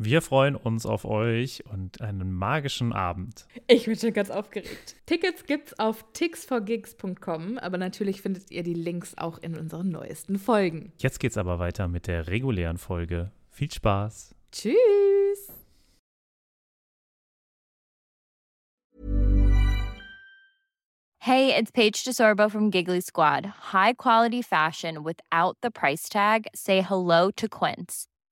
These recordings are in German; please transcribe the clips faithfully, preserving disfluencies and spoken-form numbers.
Wir freuen uns auf euch und einen magischen Abend. Ich bin schon ganz aufgeregt. Tickets gibt's auf tix for gigs punkt com, aber natürlich findet ihr die Links auch in unseren neuesten Folgen. Jetzt geht's aber weiter mit der regulären Folge. Viel Spaß. Tschüss. Hey, it's Paige DeSorbo from Giggly Squad. High quality fashion without the price tag. Say hello to Quince.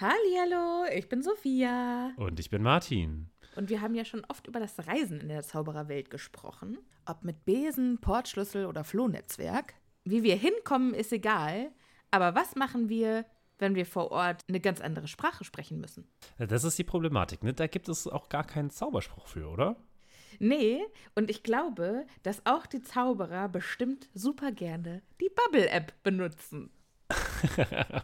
Hallihallo, ich bin Sophia. Und ich bin Martin. Und wir haben ja schon oft über das Reisen in der Zaubererwelt gesprochen. Ob mit Besen, Portschlüssel oder Flohnetzwerk. Wie wir hinkommen, ist egal. Aber was machen wir, wenn wir vor Ort eine ganz andere Sprache sprechen müssen? Das ist die Problematik, ne? Da gibt es auch gar keinen Zauberspruch für, oder? Nee, und ich glaube, dass auch die Zauberer bestimmt super gerne die Babbel-App benutzen.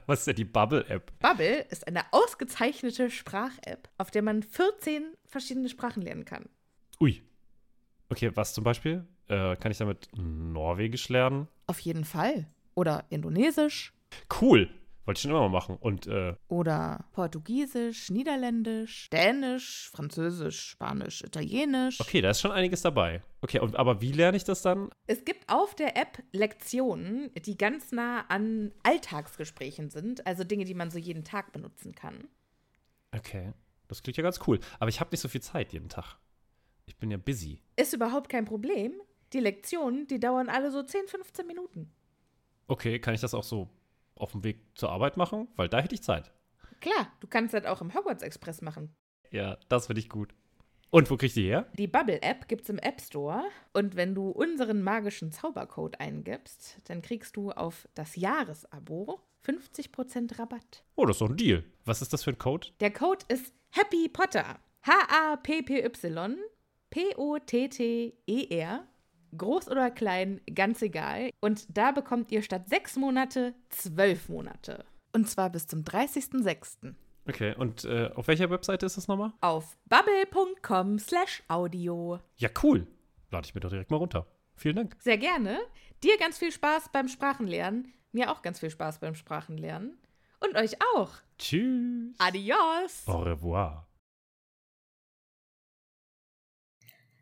Was ist denn die Babbel-App? Babbel ist eine ausgezeichnete Sprach-App, auf der man vierzehn verschiedene Sprachen lernen kann. Ui. Okay, was zum Beispiel? Äh, kann ich damit Norwegisch lernen? Auf jeden Fall. Oder Indonesisch. Cool. Wollte ich schon immer mal machen. Und, äh, Oder Portugiesisch, Niederländisch, Dänisch, Französisch, Spanisch, Italienisch. Okay, da ist schon einiges dabei. Okay, und, aber wie lerne ich das dann? Es gibt auf der App Lektionen, die ganz nah an Alltagsgesprächen sind. Also Dinge, die man so jeden Tag benutzen kann. Okay, das klingt ja ganz cool. Aber ich habe nicht so viel Zeit jeden Tag. Ich bin ja busy. Ist überhaupt kein Problem. Die Lektionen, die dauern alle so zehn, fünfzehn Minuten. Okay, kann ich das auch so auf dem Weg zur Arbeit machen, weil da hätte ich Zeit. Klar, du kannst das auch im Hogwarts Express machen. Ja, das finde ich gut. Und wo kriegst du die her? Die Babbel-App gibt's im App Store und wenn du unseren magischen Zaubercode eingibst, dann kriegst du auf das Jahresabo fünfzig Prozent Rabatt. Oh, das ist doch ein Deal. Was ist das für ein Code? Der Code ist Happy Potter. H-A-P-P-Y-P-O-T-T-E-R. Groß oder klein, ganz egal. Und da bekommt ihr statt sechs Monate zwölf Monate. Und zwar bis zum dreißigsten sechsten Okay, und äh, auf welcher Webseite ist das nochmal? Auf babbel.com slash audio. Ja, cool. Lade ich mir doch direkt mal runter. Vielen Dank. Sehr gerne. Dir ganz viel Spaß beim Sprachenlernen. Mir auch ganz viel Spaß beim Sprachenlernen. Und euch auch. Tschüss. Adios. Au revoir.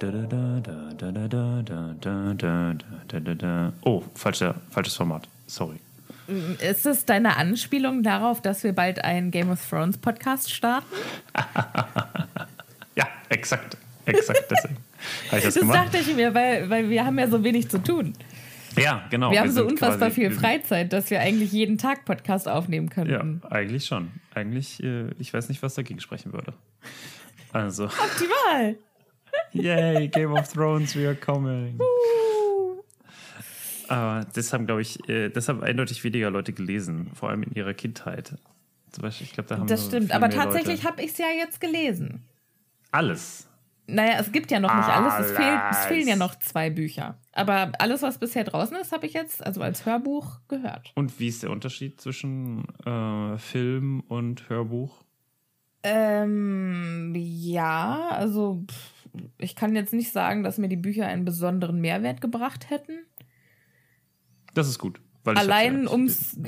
Da, da, da, da, da, da, da, da, da, da. Oh, falsche, falsches Format. Sorry. Ist es deine Anspielung darauf, dass wir bald einen Game of Thrones Podcast starten? Ja, exakt. Exakt deswegen. Habe ich das, das gemacht? Das dachte ich mir, weil, weil wir haben ja so wenig zu tun. Ja, genau. Wir haben wir so unfassbar viel Freizeit, dass wir eigentlich jeden Tag Podcast aufnehmen könnten. Ja, eigentlich schon. Eigentlich, ich weiß nicht, was dagegen sprechen würde. Also. Optimal! Yay, Game of Thrones, we are coming. Uh. Aber das haben, glaube ich, äh, das haben eindeutig weniger Leute gelesen, vor allem in ihrer Kindheit. Zum Beispiel, ich glaube, da haben das stimmt, aber tatsächlich habe ich es ja jetzt gelesen. Alles? Naja, es gibt ja noch nicht alles, alles. Es, fehlt, es fehlen ja noch zwei Bücher. Aber alles, was bisher draußen ist, habe ich jetzt also als Hörbuch gehört. Und wie ist der Unterschied zwischen äh, Film und Hörbuch? Ähm, ja, also... Pff. ich kann jetzt nicht sagen, dass mir die Bücher einen besonderen Mehrwert gebracht hätten. Das ist gut. Weil Allein ja ums,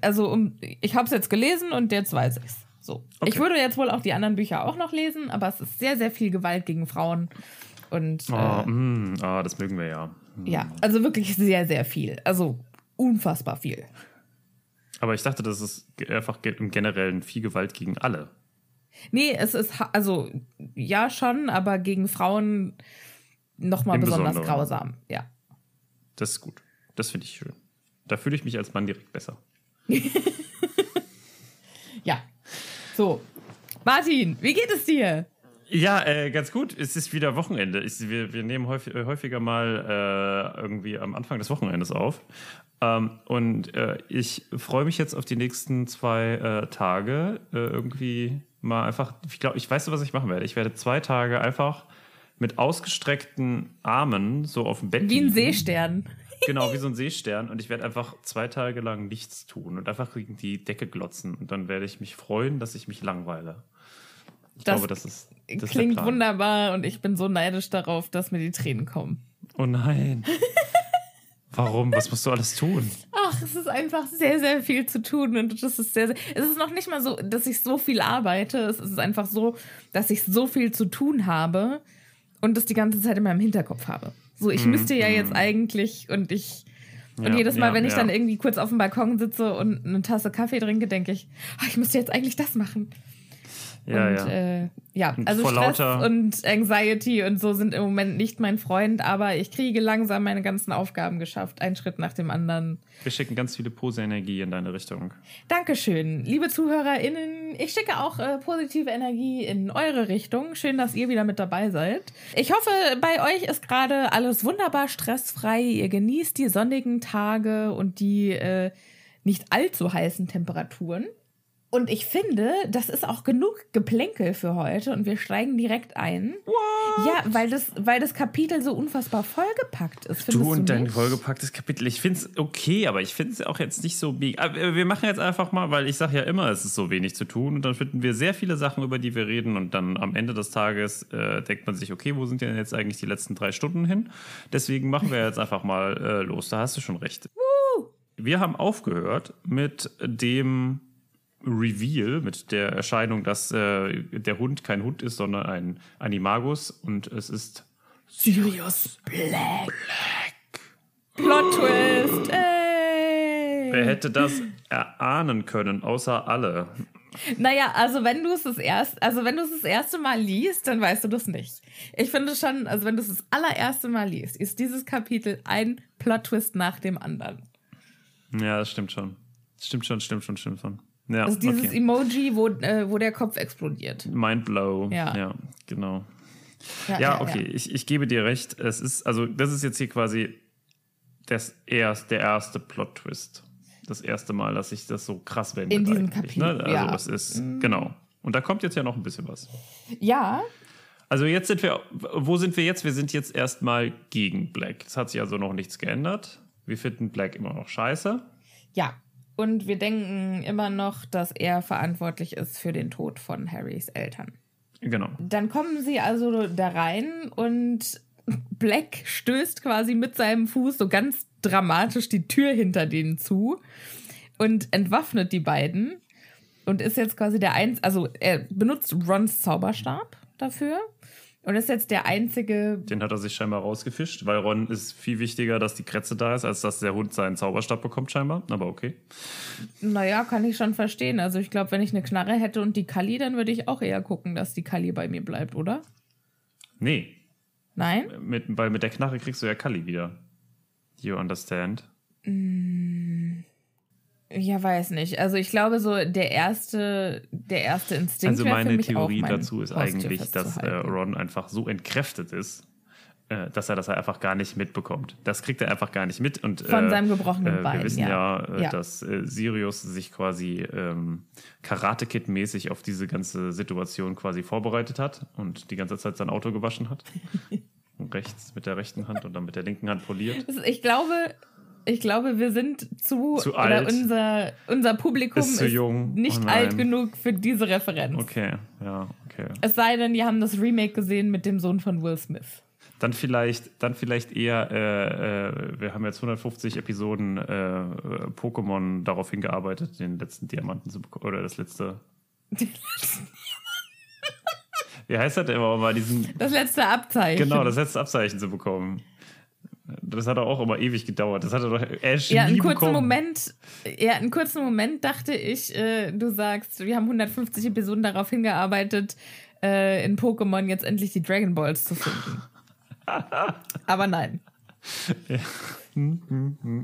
also um, ich habe es jetzt gelesen und jetzt weiß ich es. So. Okay. Ich würde jetzt wohl auch die anderen Bücher auch noch lesen, aber es ist sehr, sehr viel Gewalt gegen Frauen. Und, oh, äh, mh, ah, das mögen wir ja. Hm. Ja, also wirklich sehr, sehr viel. Also unfassbar viel. Aber ich dachte, das ist einfach im Generellen viel Gewalt gegen alle. Nee, es ist, also ja schon, aber gegen Frauen nochmal besonders grausam. Ja. Das ist gut. Das finde ich schön. Da fühle ich mich als Mann direkt besser. Ja. So. Martin, wie geht es dir? Ja, äh, ganz gut. Es ist wieder Wochenende. Ich, wir, wir nehmen häufig, häufiger mal äh, irgendwie am Anfang des Wochenendes auf. Ähm, und äh, ich freue mich jetzt auf die nächsten zwei äh, Tage. Äh, irgendwie mal einfach, ich glaube, ich weiß, was ich machen werde. Ich werde zwei Tage einfach mit ausgestreckten Armen so auf dem Bett liegen. Wie ein Seestern. Genau, wie so ein Seestern. Und ich werde einfach zwei Tage lang nichts tun und einfach gegen die Decke glotzen. Und dann werde ich mich freuen, dass ich mich langweile. Ich das glaube, das ist das klingt ist wunderbar und ich bin so neidisch darauf, dass mir die Tränen kommen. Oh nein. Warum? Was musst du alles tun? Ach, es ist einfach sehr, sehr viel zu tun. Und das ist sehr, sehr, es ist noch nicht mal so, dass ich so viel arbeite. Es ist einfach so, dass ich so viel zu tun habe und das die ganze Zeit in meinem Hinterkopf habe. So, ich müsste ja jetzt eigentlich und ich ja, und jedes Mal, ja, wenn ich ja. dann irgendwie kurz auf dem Balkon sitze und eine Tasse Kaffee trinke, denke ich, oh, ich müsste jetzt eigentlich das machen. Ja, und, ja. Äh, ja, also vor Stress lauter und Anxiety und so sind im Moment nicht mein Freund, aber ich kriege langsam meine ganzen Aufgaben geschafft, einen Schritt nach dem anderen. Wir schicken ganz viele Pose-Energie in deine Richtung. Dankeschön, liebe ZuhörerInnen. Ich schicke auch äh, positive Energie in eure Richtung. Schön, dass ihr wieder mit dabei seid. Ich hoffe, bei euch ist gerade alles wunderbar stressfrei. Ihr genießt die sonnigen Tage und die äh, nicht allzu heißen Temperaturen. Und ich finde, das ist auch genug Geplänkel für heute und wir steigen direkt ein. What? Ja, weil das, weil das Kapitel so unfassbar vollgepackt ist. Findest du und du dein nicht? Vollgepacktes Kapitel. Ich finde es okay, aber ich finde es auch jetzt nicht so big. Aber wir machen jetzt einfach mal, weil ich sage ja immer, es ist so wenig zu tun und dann finden wir sehr viele Sachen, über die wir reden und dann am Ende des Tages äh, denkt man sich, okay, wo sind denn jetzt eigentlich die letzten drei Stunden hin? Deswegen machen wir jetzt einfach mal äh, los. Da hast du schon recht. Woo! Wir haben aufgehört mit dem Reveal, mit der Erscheinung, dass äh, der Hund kein Hund ist, sondern ein Animagus und es ist Sirius Black. Black. Plot Twist. Ey. Wer hätte das erahnen können, außer alle? Naja, also wenn du es das erste, also wenn du es das erste Mal liest, dann weißt du das nicht. Ich finde schon, also wenn du es das allererste Mal liest, ist dieses Kapitel ein Plot Twist nach dem anderen. Ja, das stimmt schon. Stimmt schon, stimmt schon, stimmt schon. Ja, also dieses okay. Emoji, wo, äh, wo der Kopf explodiert. Mindblow. Ja, ja genau. Ja, ja okay, ja. Ich, ich gebe dir recht. Es ist, also das ist jetzt hier quasi das erst, der erste Plot-Twist. Das erste Mal, dass ich das so krass wende. In diesem Kapitel, ne? Also ja. Es ist, mhm. genau. Und da kommt jetzt ja noch ein bisschen was. Ja. Also jetzt sind wir, wo sind wir jetzt? Wir sind jetzt erstmal gegen Black. Es hat sich also noch nichts geändert. Wir finden Black immer noch scheiße. Ja. Und wir denken immer noch, dass er verantwortlich ist für den Tod von Harrys Eltern. Genau. Dann kommen sie also da rein und Black stößt quasi mit seinem Fuß so ganz dramatisch die Tür hinter denen zu und entwaffnet die beiden und ist jetzt quasi der einzige, also er benutzt Rons Zauberstab dafür. Und das ist jetzt der einzige... Den hat er sich scheinbar rausgefischt, weil Ron ist viel wichtiger, dass die Krätze da ist, als dass der Hund seinen Zauberstab bekommt scheinbar, aber okay. Naja, kann ich schon verstehen. Also ich glaube, wenn ich eine Knarre hätte und die Kalli, dann würde ich auch eher gucken, dass die Kalli bei mir bleibt, oder? Nee. Nein? Mit, weil mit der Knarre kriegst du ja Kalli wieder. You understand? Mm, ja, weiß nicht. Also ich glaube so, der erste... Der erste Instinkt wäre für mich auch, meine Theorie dazu ist eigentlich, dass äh, Ron einfach so entkräftet ist, äh, dass er das einfach gar nicht mitbekommt. Das kriegt er einfach gar nicht mit. Und, Von äh, seinem gebrochenen äh, Bein, wir wissen ja, ja, äh, ja. dass äh, Sirius sich quasi ähm, Karate-Kid-mäßig auf diese ganze Situation quasi vorbereitet hat und die ganze Zeit sein Auto gewaschen hat. Rechts mit der rechten Hand und dann mit der linken Hand poliert. Ich glaube... Ich glaube, wir sind zu, zu oder alt. Unser, unser Publikum ist, zu ist jung. nicht oh alt genug für diese Referenz. Okay, ja, okay. Es sei denn, die haben das Remake gesehen mit dem Sohn von Will Smith. Dann vielleicht, dann vielleicht eher, äh, äh, wir haben jetzt hundertfünfzig Episoden äh, Pokémon darauf hingearbeitet, den letzten Diamanten zu bekommen. Oder das letzte. Den letzten Diamanten? Wie heißt das denn immer? Mal diesen, das letzte Abzeichen. Genau, das letzte Abzeichen zu bekommen. Das hat auch immer ewig gedauert. Das hat er doch Ash ja, nie einen kurzen bekommen. Moment, ja, einen kurzen Moment dachte ich, äh, du sagst, wir haben hundertfünfzig Episoden darauf hingearbeitet, äh, in Pokémon jetzt endlich die Dragon Balls zu finden. Aber nein. Ja.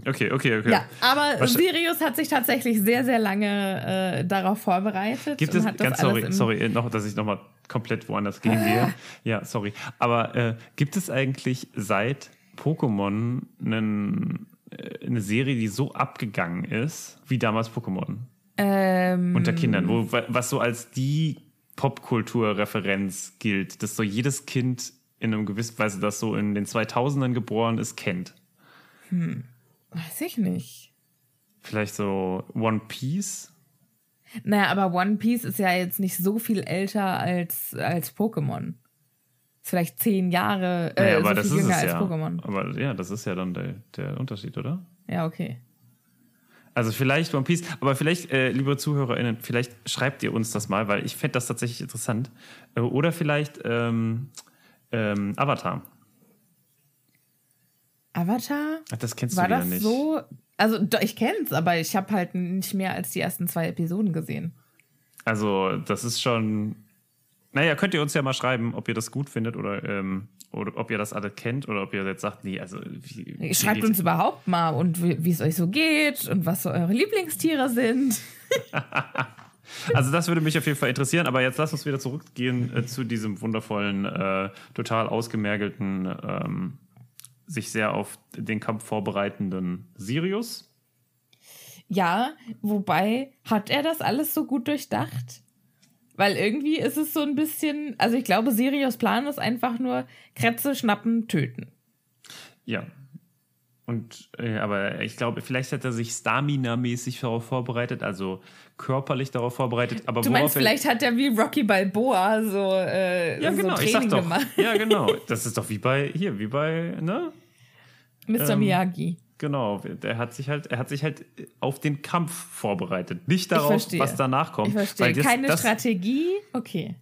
Okay, okay, okay. Ja, aber Was Sirius hat sich tatsächlich sehr, sehr lange äh, darauf vorbereitet. Gibt es, und hat ganz das sorry, sorry noch, dass ich nochmal komplett woanders gehe. Ja, sorry. Aber äh, gibt es eigentlich seit Pokémon einen, äh, eine Serie, die so abgegangen ist, wie damals Pokémon? Ähm, Unter Kindern, wo, was so als die Popkulturreferenz gilt, dass so jedes Kind in einer gewissen Weise, das so in den zweitausendern geboren ist, kennt. Hm, weiß ich nicht. Vielleicht so One Piece? Naja, aber One Piece ist ja jetzt nicht so viel älter als, als Pokémon. Ist vielleicht zehn Jahre äh, naja, aber so das viel ist jünger es als ja. Pokémon. Aber ja, das ist ja dann der, der Unterschied, oder? Ja, okay. Also vielleicht One Piece, aber vielleicht, äh, liebe ZuhörerInnen, vielleicht schreibt ihr uns das mal, weil ich fände das tatsächlich interessant. Äh, oder vielleicht ähm, ähm, Avatar. Avatar? Ach, das kennst War du das nicht. so? Also doch, ich kenn's, aber ich habe halt nicht mehr als die ersten zwei Episoden gesehen. Also das ist schon... Naja, könnt ihr uns ja mal schreiben, ob ihr das gut findet oder, ähm, oder ob ihr das alle kennt oder ob ihr jetzt sagt, nee, also... Wie, wie Schreibt geht's? uns überhaupt mal und wie es euch so geht und was so eure Lieblingstiere sind. Also das würde mich auf jeden Fall interessieren, aber jetzt lass uns wieder zurückgehen äh, zu diesem wundervollen, äh, total ausgemergelten... Ähm, sich sehr auf den Kampf vorbereitenden Sirius. Ja, wobei, hat er das alles so gut durchdacht? Weil irgendwie ist es so ein bisschen, also ich glaube, Sirius' Plan ist einfach nur Krätze, schnappen, töten. Ja. Und äh, aber ich glaube, vielleicht hat er sich Stamina-mäßig darauf vorbereitet, also körperlich darauf vorbereitet. Aber du meinst, vielleicht hat er wie Rocky Balboa so, äh, ja, so genau, Training ich sag doch, gemacht. Ja, genau. Das ist doch wie bei, hier, wie bei, ne? Mister Ähm, Miyagi. Genau, er hat sich halt, er hat sich halt auf den Kampf vorbereitet. Nicht darauf, was danach kommt. Ich verstehe, weil das, keine das, Strategie, okay.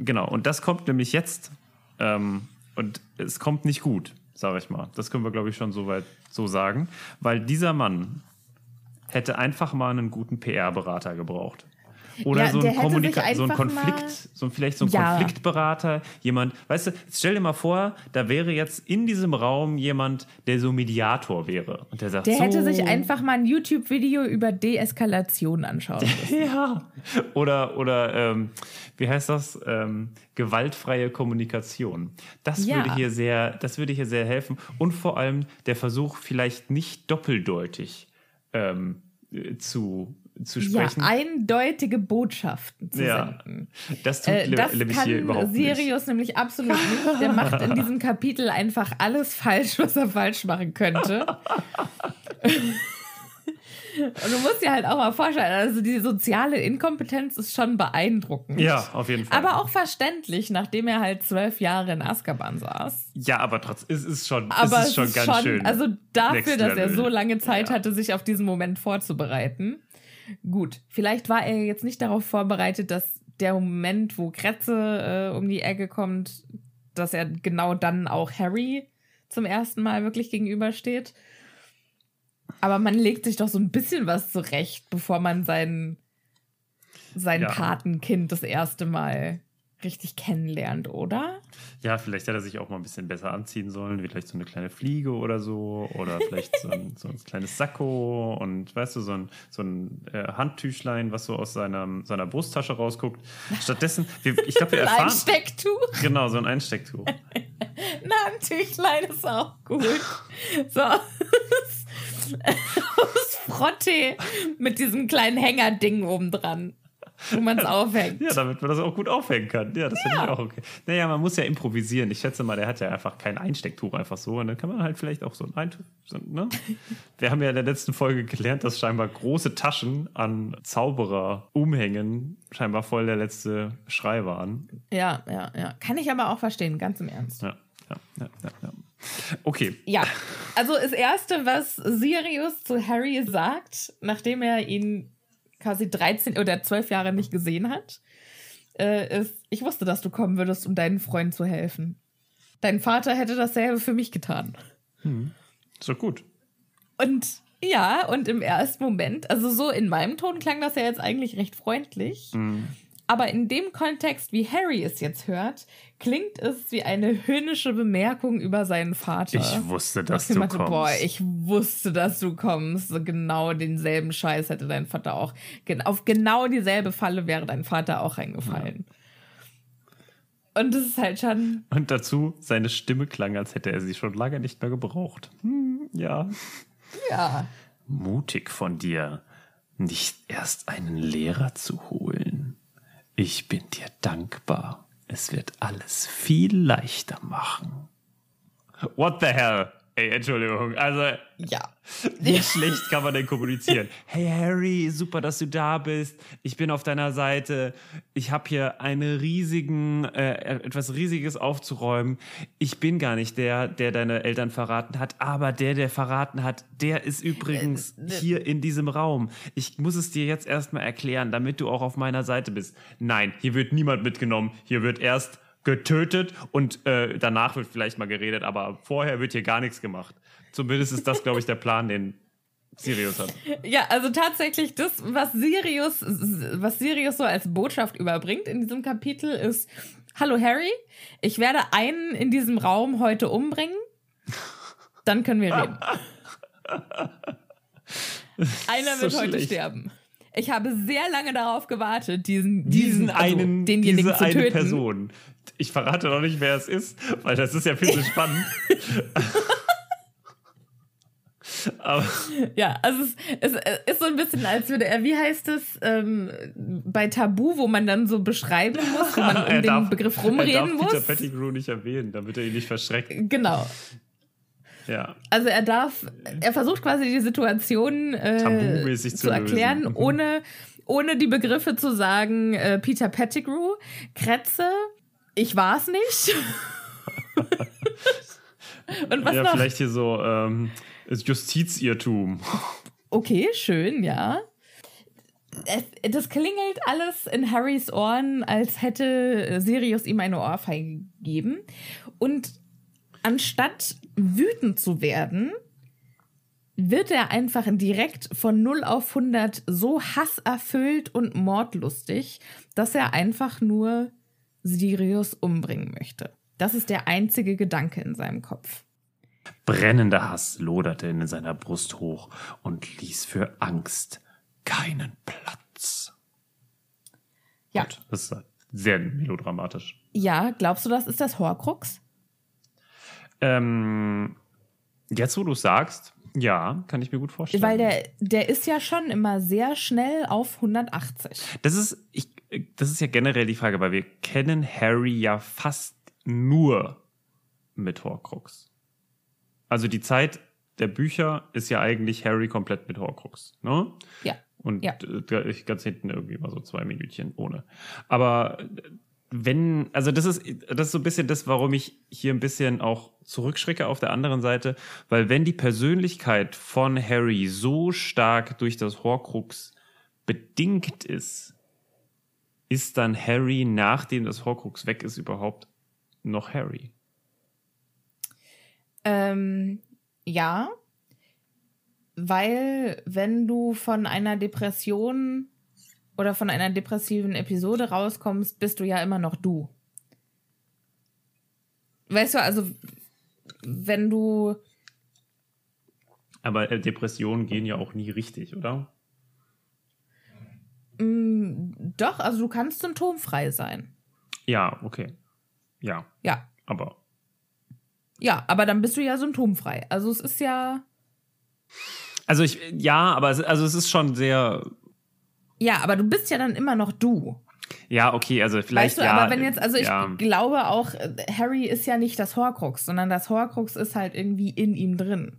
Genau, und das kommt nämlich jetzt. Ähm, und es kommt nicht gut, sage ich mal. Das können wir, glaube ich, schon so weit so sagen. Weil dieser Mann hätte einfach mal einen guten P R-Berater gebraucht. Oder ja, so ein Kommunika- so einen Konflikt, so vielleicht so ein ja. Konfliktberater, jemand, weißt du, stell dir mal vor, da wäre jetzt in diesem Raum jemand, der so Mediator wäre. Und der sagt, der so, hätte sich einfach mal ein YouTube-Video über Deeskalation anschauen müssen. Ja. Oder, oder ähm, wie heißt das? Ähm, gewaltfreie Kommunikation. Das ja. würde hier sehr, das würde hier sehr helfen. Und vor allem der Versuch, vielleicht nicht doppeldeutig ähm, zu. zu sprechen. Ja, eindeutige Botschaften zu ja, senden. Das tut äh, das Le- Le- kann hier überhaupt Sirius nicht. nämlich absolut nicht. Der macht in diesem Kapitel einfach alles falsch, was er falsch machen könnte. Und du musst dir halt auch mal vorstellen, also die soziale Inkompetenz ist schon beeindruckend. Ja, auf jeden Fall. Aber auch verständlich, nachdem er halt zwölf Jahre in Azkaban saß. Ja, aber trotzdem, es ist schon, aber es ist schon es ganz schon, schön. Also dafür, dass er so lange Zeit ja. hatte, sich auf diesen Moment vorzubereiten. Gut, vielleicht war er jetzt nicht darauf vorbereitet, dass der Moment, wo Krätze äh, um die Ecke kommt, dass er genau dann auch Harry zum ersten Mal wirklich gegenübersteht. Aber man legt sich doch so ein bisschen was zurecht, bevor man sein, sein ja. Patenkind das erste Mal richtig kennenlernt, oder? Ja, vielleicht hätte er sich auch mal ein bisschen besser anziehen sollen, vielleicht so eine kleine Fliege oder so, oder vielleicht so ein, so ein kleines Sakko und weißt du, so ein, so ein äh, Handtüchlein, was so aus seiner, seiner Brusttasche rausguckt. Stattdessen, wir, ich glaube, wir erfahren... Ein Einstecktuch. Genau, so ein Einstecktuch. Ein Handtüchlein ist auch gut. So, aus Frottee mit diesem kleinen Hängerding obendran. wo man es aufhängt. Ja, damit man das auch gut aufhängen kann. Ja, das ja. finde ich auch okay. Naja, man muss ja improvisieren. Ich schätze mal, der hat ja einfach kein Einstecktuch einfach so. Und dann kann man halt vielleicht auch so ein Eintuch, ne? Wir haben ja in der letzten Folge gelernt, dass scheinbar große Taschen an Zauberer umhängen scheinbar voll der letzte Schrei waren. Ja, ja, ja. Kann ich aber auch verstehen, ganz im Ernst. Ja, ja, ja, ja. ja. Okay. Ja, also das Erste, was Sirius zu Harry sagt, nachdem er ihn quasi dreizehn oder zwölf Jahre nicht gesehen hat, äh, ist, ich wusste, dass du kommen würdest, um deinen Freunden zu helfen. Dein Vater hätte dasselbe für mich getan. Hm. So gut. Und ja, und im ersten Moment, also so in meinem Ton klang das ja jetzt eigentlich recht freundlich, hm. aber in dem Kontext, wie Harry es jetzt hört, klingt es wie eine höhnische Bemerkung über seinen Vater. Ich wusste, dass du kommst. Boah, ich wusste, dass du kommst. So genau denselben Scheiß hätte dein Vater auch. Auf genau dieselbe Falle wäre dein Vater auch reingefallen. Ja. Und das ist halt schon... Und dazu, seine Stimme klang, als hätte er sie schon lange nicht mehr gebraucht. Hm, ja. Ja. Mutig von dir, nicht erst einen Lehrer zu holen. Ich bin dir dankbar. Es wird alles viel leichter machen. What the hell? Ey, Entschuldigung. Also, ja. Wie schlecht kann man denn kommunizieren? Hey Harry, super, dass du da bist. Ich bin auf deiner Seite. Ich habe hier einen riesigen, äh, etwas Riesiges aufzuräumen. Ich bin gar nicht der, der deine Eltern verraten hat, aber der, der verraten hat, der ist übrigens hier in diesem Raum. Ich muss es dir jetzt erstmal erklären, damit du auch auf meiner Seite bist. Nein, hier wird niemand mitgenommen. Hier wird erst getötet und äh, danach wird vielleicht mal geredet, aber vorher wird hier gar nichts gemacht. Zumindest ist das, glaube ich, der Plan, den Sirius hat. Ja, also tatsächlich das, was Sirius, was Sirius so als Botschaft überbringt in diesem Kapitel ist: Hallo Harry, ich werde einen in diesem Raum heute umbringen, dann können wir reden. Einer wird so heute schlecht. Sterben. Ich habe sehr lange darauf gewartet, diesen, diesen, diesen einen, also, denjenigen diese zu töten. Eine Person. Ich verrate noch nicht, wer es ist, weil das ist ja viel zu spannend. Aber ja, also es, es, es ist so ein bisschen, als würde er, wie heißt es, ähm, bei Tabu, wo man dann so beschreiben muss, wo man um den darf, Begriff rumreden er darf muss. Peter Pettigrew nicht erwähnen, damit er ihn nicht verschreckt. Genau. Ja. Also er darf, er versucht quasi die Situation äh, tabumäßig zu, zu erklären, lösen. ohne ohne die Begriffe zu sagen, äh, Peter Pettigrew, Krätze, ich war's nicht. Und was ja, noch? Vielleicht hier so ähm, Justizirrtum. Okay, schön, ja. Es, das klingelt alles in Harrys Ohren, als hätte Sirius ihm eine Ohrfeige gegeben. Und anstatt wütend zu werden, wird er einfach direkt von null auf hundert so hasserfüllt und mordlustig, dass er einfach nur Sirius umbringen möchte. Das ist der einzige Gedanke in seinem Kopf. Brennender Hass loderte in seiner Brust hoch und ließ für Angst keinen Platz. Ja. Gut, das ist sehr melodramatisch. Ja, glaubst du, das ist das Horcrux? Ähm, jetzt, wo du es sagst, ja, kann ich mir gut vorstellen. Weil der, der ist ja schon immer sehr schnell auf hundertachtzig. Das ist, ich, das ist ja generell die Frage, weil wir kennen Harry ja fast nur mit Horcrux. Also die Zeit der Bücher ist ja eigentlich Harry komplett mit Horcrux, ne? Ja. Und ja. ganz hinten irgendwie mal so zwei Minütchen ohne. Aber wenn, also das ist, das ist so ein bisschen das, warum ich hier ein bisschen auch zurückschrecke auf der anderen Seite, weil wenn die Persönlichkeit von Harry so stark durch das Horcrux bedingt ist, ist dann Harry, nachdem das Horcrux weg ist, überhaupt noch Harry? Ähm, ja, weil wenn du von einer Depression oder von einer depressiven Episode rauskommst, bist du ja immer noch du. Weißt du, also wenn du... Aber Depressionen gehen ja auch nie richtig, oder? Mm, doch, also du kannst symptomfrei sein. Ja, okay. Ja. Ja. Aber... Ja, aber dann bist du ja symptomfrei. Also es ist ja... Also ich... Ja, aber es, also es ist schon sehr... Ja, aber du bist ja dann immer noch du. Ja, okay, also vielleicht, weißt du, ja. Aber wenn jetzt, also ich ja. glaube auch, Harry ist ja nicht das Horcrux, sondern das Horcrux ist halt irgendwie in ihm drin.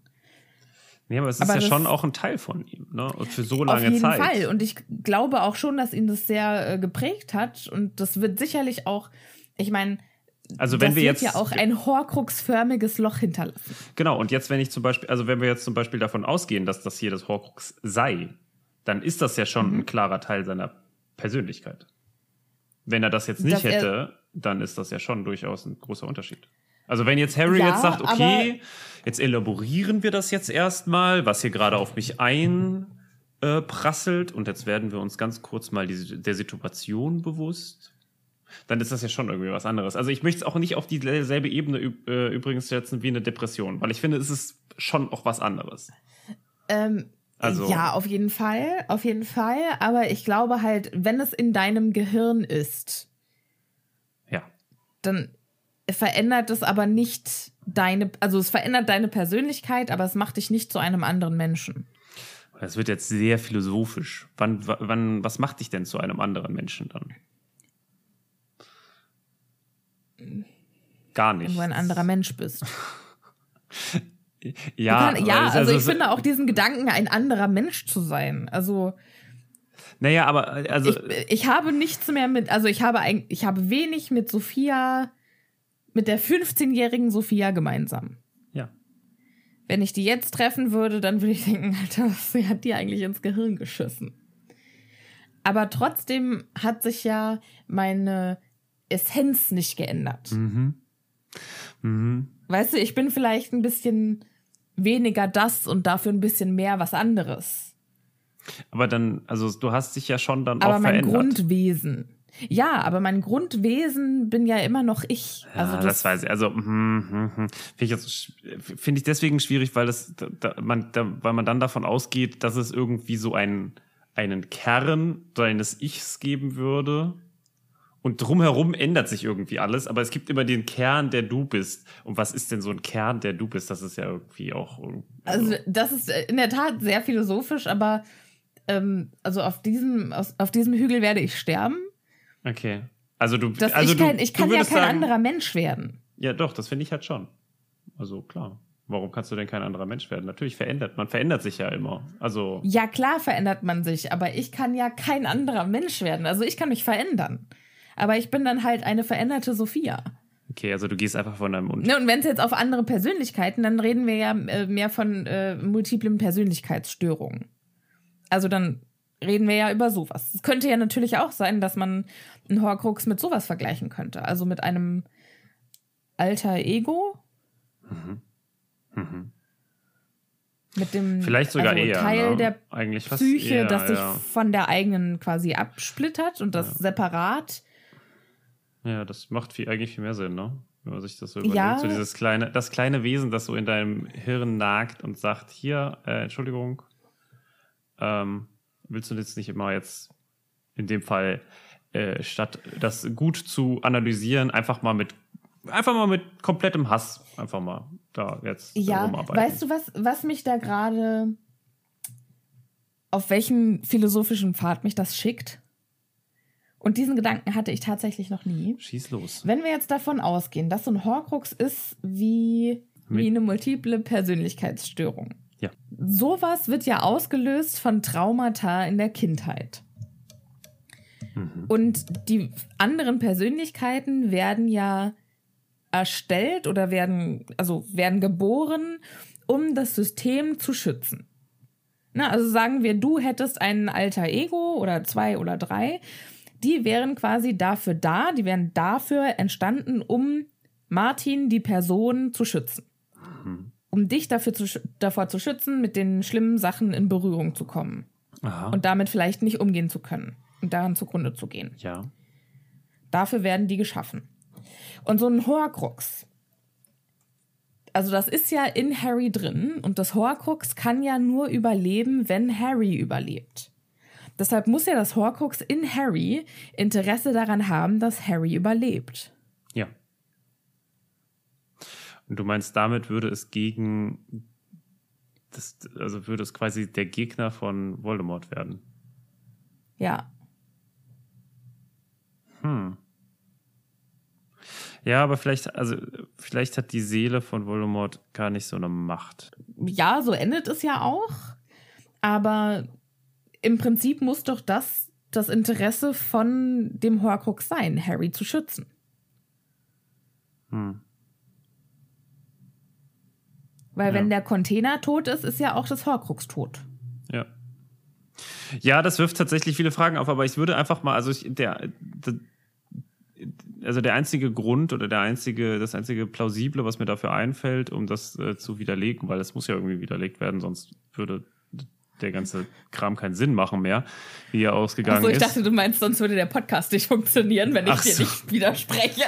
Nee, aber es aber ist ja schon auch ein Teil von ihm, ne? Für so lange Zeit. Auf jeden Fall. Und ich glaube auch schon, dass ihn das sehr äh, geprägt hat. Und das wird sicherlich auch, ich meine, also wenn das wir jetzt ja auch ein Horcrux-förmiges Loch hinterlassen. Genau, und jetzt, wenn ich zum Beispiel, also wenn wir jetzt zum Beispiel davon ausgehen, dass das hier das Horcrux sei, dann ist das ja schon mhm. ein klarer Teil seiner Persönlichkeit. Wenn er das jetzt nicht dass hätte, er, dann ist das ja schon durchaus ein großer Unterschied. Also wenn jetzt Harry ja, jetzt sagt, okay, jetzt elaborieren wir das jetzt erstmal, was hier gerade auf mich einprasselt äh, und jetzt werden wir uns ganz kurz mal die, der Situation bewusst, dann ist das ja schon irgendwie was anderes. Also ich möchte es auch nicht auf dieselbe Ebene üb- äh, übrigens setzen wie eine Depression, weil ich finde, es ist schon auch was anderes. Ähm, also. Ja, auf jeden Fall, auf jeden Fall, aber ich glaube halt, wenn es in deinem Gehirn ist, ja, dann verändert es aber nicht deine, also es verändert deine Persönlichkeit, aber es macht dich nicht zu einem anderen Menschen. Das wird jetzt sehr philosophisch. Wann, wann, was macht dich denn zu einem anderen Menschen dann? Gar nicht. Wenn du ein anderer Mensch bist. ja, kann, ja also, also ich finde auch diesen Gedanken, ein anderer Mensch zu sein, also... Naja, aber... also ich, ich habe nichts mehr mit, also ich habe, ein, ich habe wenig mit Sophia... mit der fünfzehnjährigen Sophia gemeinsam. Ja. Wenn ich die jetzt treffen würde, dann würde ich denken, Alter, was hat die eigentlich ins Gehirn geschissen? Aber trotzdem hat sich ja meine Essenz nicht geändert. Mhm. Mhm. Weißt du, ich bin vielleicht ein bisschen weniger das und dafür ein bisschen mehr was anderes. Aber dann, also du hast dich ja schon dann aber auch verändert. Aber mein Grundwesen... Ja, aber mein Grundwesen bin ja immer noch ich. Also ja, das, das weiß ich. Also hm, hm, hm. finde ich, find ich deswegen schwierig, weil, das, da, man, da, weil man dann davon ausgeht, dass es irgendwie so einen, einen Kern seines Ichs geben würde. Und drumherum ändert sich irgendwie alles. Aber es gibt immer den Kern, der du bist. Und was ist denn so ein Kern, der du bist? Das ist ja irgendwie auch... Also, also das ist in der Tat sehr philosophisch, aber ähm, also auf diesem, auf, auf diesem Hügel werde ich sterben. Okay, also du... Das also ich du, kein, ich kann ja kein sagen, anderer Mensch werden. Ja doch, das finde ich halt schon. Also klar, warum kannst du denn kein anderer Mensch werden? Natürlich verändert, man verändert sich ja immer. Also ja klar verändert man sich, aber ich kann ja kein anderer Mensch werden. Also ich kann mich verändern, aber ich bin dann halt eine veränderte Sophia. Okay, also du gehst einfach von deinem Mund. Ne, und wenn es jetzt auf andere Persönlichkeiten, dann reden wir ja äh, mehr von äh, multiplen Persönlichkeitsstörungen. Also dann... reden wir ja über sowas. Es könnte ja natürlich auch sein, dass man einen Horcrux mit sowas vergleichen könnte. Also mit einem Alter Ego. Mhm. Mhm. Mit dem vielleicht sogar also eher, Teil ne? der eigentlich Psyche, eher, das sich ja. von der eigenen quasi absplittert und das ja. separat. Ja, das macht viel, eigentlich viel mehr Sinn, ne? Wenn man sich das so überlegt. Ja. So dieses kleine, das kleine Wesen, das so in deinem Hirn nagt und sagt, hier, äh, Entschuldigung, ähm, willst du jetzt nicht immer jetzt in dem Fall äh, statt das gut zu analysieren, einfach mal mit einfach mal mit komplettem Hass einfach mal da jetzt ja, rumarbeiten. Weißt du, was, was mich da gerade auf welchen philosophischen Pfad mich das schickt? Und diesen Gedanken hatte ich tatsächlich noch nie. Schieß los. Wenn wir jetzt davon ausgehen, dass so ein Horcrux ist wie, wie eine multiple Persönlichkeitsstörung. Ja. Sowas wird ja ausgelöst von Traumata in der Kindheit. Mhm. Und die anderen Persönlichkeiten werden ja erstellt oder werden, also werden geboren, um das System zu schützen. Na, also sagen wir, du hättest ein Alter Ego oder zwei oder drei, die wären quasi dafür da, die wären dafür entstanden, um Martin, die Person, zu schützen. Mhm. um dich dafür zu, davor zu schützen, mit den schlimmen Sachen in Berührung zu kommen. Aha. Und damit vielleicht nicht umgehen zu können und daran zugrunde zu gehen. Ja. Dafür werden die geschaffen. Und so ein Horcrux, also das ist ja in Harry drin und das Horcrux kann ja nur überleben, wenn Harry überlebt. Deshalb muss ja das Horcrux in Harry Interesse daran haben, dass Harry überlebt. Ja. Und du meinst, damit würde es gegen, das, also würde es quasi der Gegner von Voldemort werden? Ja. Hm. Ja, aber vielleicht, also vielleicht hat die Seele von Voldemort gar nicht so eine Macht. Ja, so endet es ja auch. Aber im Prinzip muss doch das das Interesse von dem Horcrux sein, Harry zu schützen. Hm. Weil wenn ja. der Container tot ist, ist ja auch das Horcrux tot. Ja. Ja, das wirft tatsächlich viele Fragen auf, aber ich würde einfach mal, also ich, der, der also der einzige Grund oder der einzige, das einzige plausible, was mir dafür einfällt, um das äh, zu widerlegen, weil es muss ja irgendwie widerlegt werden, sonst würde der ganze Kram keinen Sinn machen mehr, wie er ausgegangen ist. Achso, ich dachte, du meinst, sonst würde der Podcast nicht funktionieren, wenn ich dir nicht widerspreche.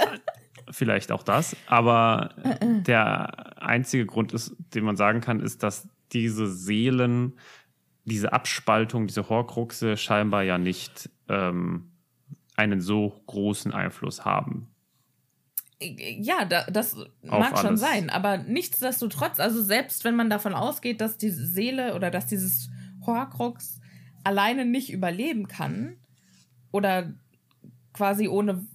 Vielleicht auch das, aber äh, äh. der einzige Grund ist, den man sagen kann, ist, dass diese Seelen, diese Abspaltung, diese Horcruxe scheinbar ja nicht ähm, einen so großen Einfluss haben. Ja, da, das Auf mag alles. schon sein, aber nichtsdestotrotz, also selbst wenn man davon ausgeht, dass die Seele oder dass dieses Horcrux alleine nicht überleben kann oder quasi ohne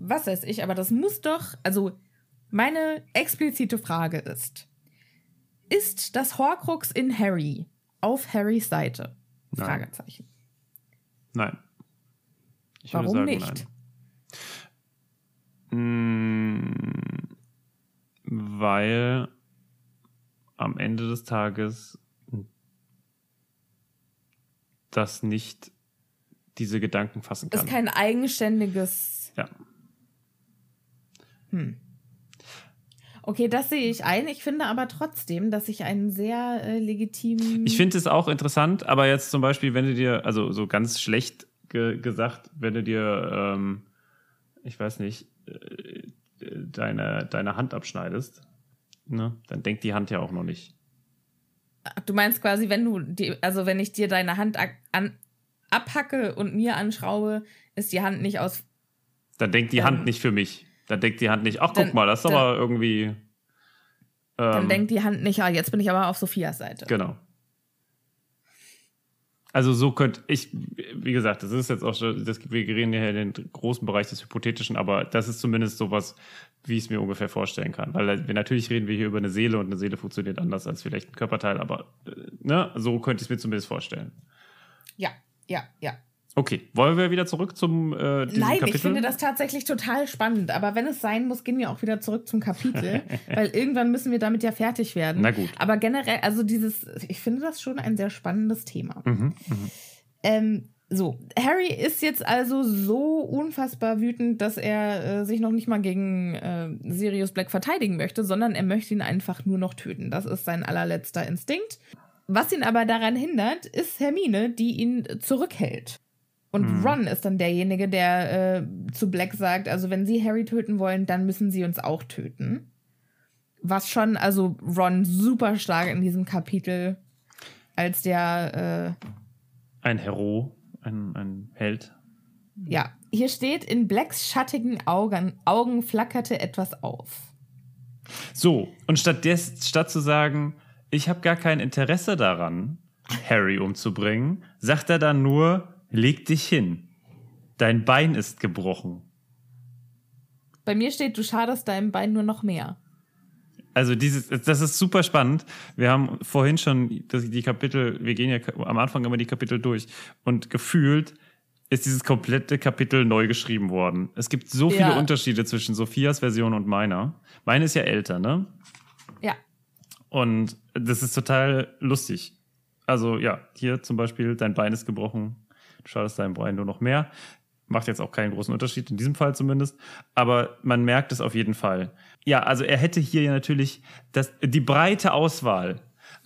was weiß ich, aber das muss doch, also meine explizite Frage ist, ist das Horcrux in Harry auf Harrys Seite? Nein. Fragezeichen. Nein. Ich Warum würde sagen, nicht? Nein. Weil am Ende des Tages das nicht diese Gedanken fassen kann. Das ist kein eigenständiges... Ja. Hm. Okay, das sehe ich ein. Ich finde aber trotzdem, dass ich einen sehr äh, legitimen... Ich finde es auch interessant, aber jetzt zum Beispiel, wenn du dir, also so ganz schlecht ge- gesagt, wenn du dir... Ähm, ich weiß nicht, deine, deine Hand abschneidest, ne, dann denkt die Hand ja auch noch nicht. Du meinst quasi, wenn du, die, also wenn ich dir deine Hand an, abhacke und mir anschraube, ist die Hand nicht aus... Dann denkt die ähm, Hand nicht für mich. Dann denkt die Hand nicht, ach dann, guck mal, das ist dann, aber irgendwie... Ähm, dann denkt die Hand nicht, ah, jetzt bin ich aber auf Sophias Seite. Genau. Also so könnte ich, wie gesagt, das ist jetzt auch schon, das, wir reden ja in den großen Bereich des Hypothetischen, aber das ist zumindest sowas, wie ich es mir ungefähr vorstellen kann. Weil wir, natürlich reden wir hier über eine Seele und eine Seele funktioniert anders als vielleicht ein Körperteil, aber ne, so könnte ich es mir zumindest vorstellen. Ja, ja, ja. Okay, wollen wir wieder zurück zum äh, diesem Nein, Kapitel? Ich finde das tatsächlich total spannend, aber wenn es sein muss, gehen wir auch wieder zurück zum Kapitel, weil irgendwann müssen wir damit ja fertig werden. Na gut. Aber generell, also dieses, ich finde das schon ein sehr spannendes Thema. Mhm, mhm. Ähm, so, Harry ist jetzt also so unfassbar wütend, dass er äh, sich noch nicht mal gegen äh, Sirius Black verteidigen möchte, sondern er möchte ihn einfach nur noch töten. Das ist sein allerletzter Instinkt. Was ihn aber daran hindert, ist Hermine, die ihn zurückhält. Und hm. Ron ist dann derjenige, der äh, zu Black sagt, also wenn sie Harry töten wollen, dann müssen sie uns auch töten. Was schon, also Ron super stark in diesem Kapitel als der... Äh, ein Hero, ein, ein Held. Ja, hier steht, in Blacks schattigen Augen, Augen flackerte etwas auf. So, und statt, des, statt zu sagen, ich habe gar kein Interesse daran, Harry umzubringen, sagt er dann nur... Leg dich hin. Dein Bein ist gebrochen. Bei mir steht, du schadest deinem Bein nur noch mehr. Also dieses, das ist super spannend. Wir haben vorhin schon die Kapitel, wir gehen ja am Anfang immer die Kapitel durch. Und gefühlt ist dieses komplette Kapitel neu geschrieben worden. Es gibt so viele ja. Unterschiede zwischen Sophias Version und meiner. Meine ist ja älter, ne? Ja. Und das ist total lustig. Also ja, hier zum Beispiel, dein Bein ist gebrochen. Schade, dass dein Brian nur noch mehr. Macht jetzt auch keinen großen Unterschied, in diesem Fall zumindest. Aber man merkt es auf jeden Fall. Ja, also er hätte hier ja natürlich das, die breite Auswahl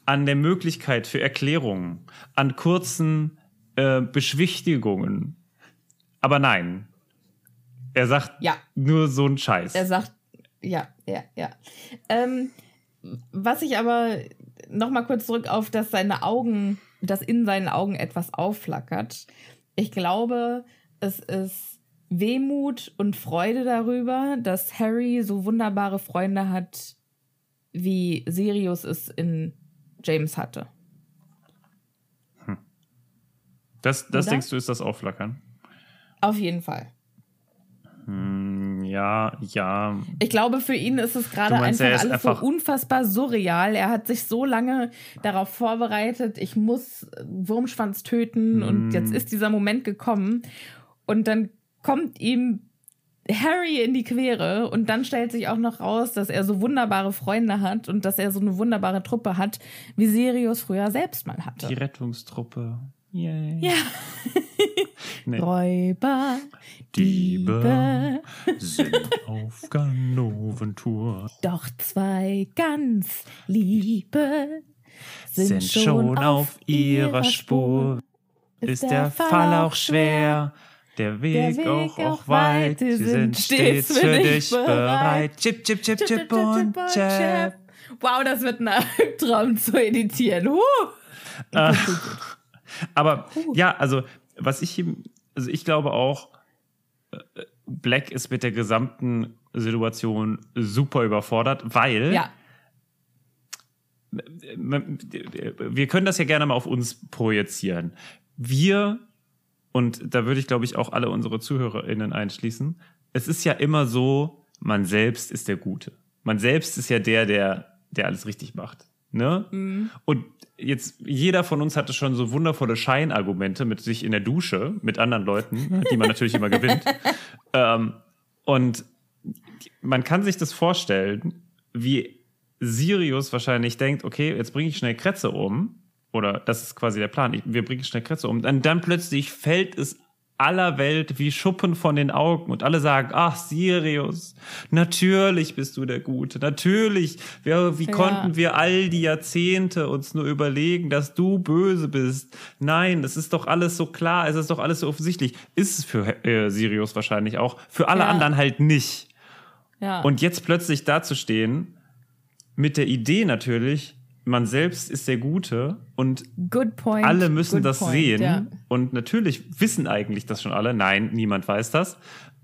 an der Möglichkeit für Erklärungen, an kurzen äh, Beschwichtigungen. Aber nein, er sagt ja. nur so einen Scheiß. Er sagt, ja, ja, ja. Ähm, was ich aber noch mal kurz zurück auf, dass seine Augen... dass in seinen Augen etwas aufflackert. Ich glaube, es ist Wehmut und Freude darüber, dass Harry so wunderbare Freunde hat, wie Sirius es in James hatte. Hm. Das, das denkst du, ist das Aufflackern? Auf jeden Fall. Hm, ja, ja. Ich glaube, für ihn ist es gerade einfach alles einfach so unfassbar surreal. Er hat sich so lange darauf vorbereitet, ich muss Wurmschwanz töten, hm. und jetzt ist dieser Moment gekommen. Und dann kommt ihm Harry in die Quere und dann stellt sich auch noch raus, dass er so wunderbare Freunde hat und dass er so eine wunderbare Truppe hat, wie Sirius früher selbst mal hatte. Die Rettungstruppe. Yay. Ja. Nee. Räuber, Diebe, Diebe sind auf Ganoventour. Doch zwei ganz Liebe sind, sind schon auf, auf ihrer Spur. Ist der, der Fall auch schwer, der Weg, der Weg auch, auch weit, sie sind stets für dich bereit. Chip, chip, chip, chip, chip und chip. Wow, das wird ein Albtraum zu editieren. Huh. Äh, aber uh. ja, also was ich, also ich glaube auch, Black ist mit der gesamten Situation super überfordert, weil ja. wir können das ja gerne mal auf uns projizieren. Wir, und da würde ich, glaube ich, auch alle unsere ZuhörerInnen einschließen, es ist ja immer so, man selbst ist der Gute. Man selbst ist ja der, der, der alles richtig macht. Ne? Mhm. Und jetzt, jeder von uns hatte schon so wundervolle Scheinargumente mit sich in der Dusche, mit anderen Leuten, die man natürlich immer gewinnt. Ähm, und man kann sich das vorstellen, wie Sirius wahrscheinlich denkt, okay, jetzt bringe ich schnell Krätze um. Oder das ist quasi der Plan. Ich, wir bringen schnell Krätze um. Und dann plötzlich fällt es aller Welt wie Schuppen von den Augen. Und alle sagen, ach Sirius, natürlich bist du der Gute. Natürlich, wir, wie ja. konnten wir all die Jahrzehnte uns nur überlegen, dass du böse bist? Nein, das ist doch alles so klar. Es ist doch alles so offensichtlich. Ist es für äh, Sirius wahrscheinlich auch. Für alle ja. anderen halt nicht. Ja. Und jetzt plötzlich dazustehen, mit der Idee natürlich, man selbst ist der Gute und Good point. alle müssen Good das point, sehen. Ja. Und natürlich wissen eigentlich das schon alle. Nein, niemand weiß das.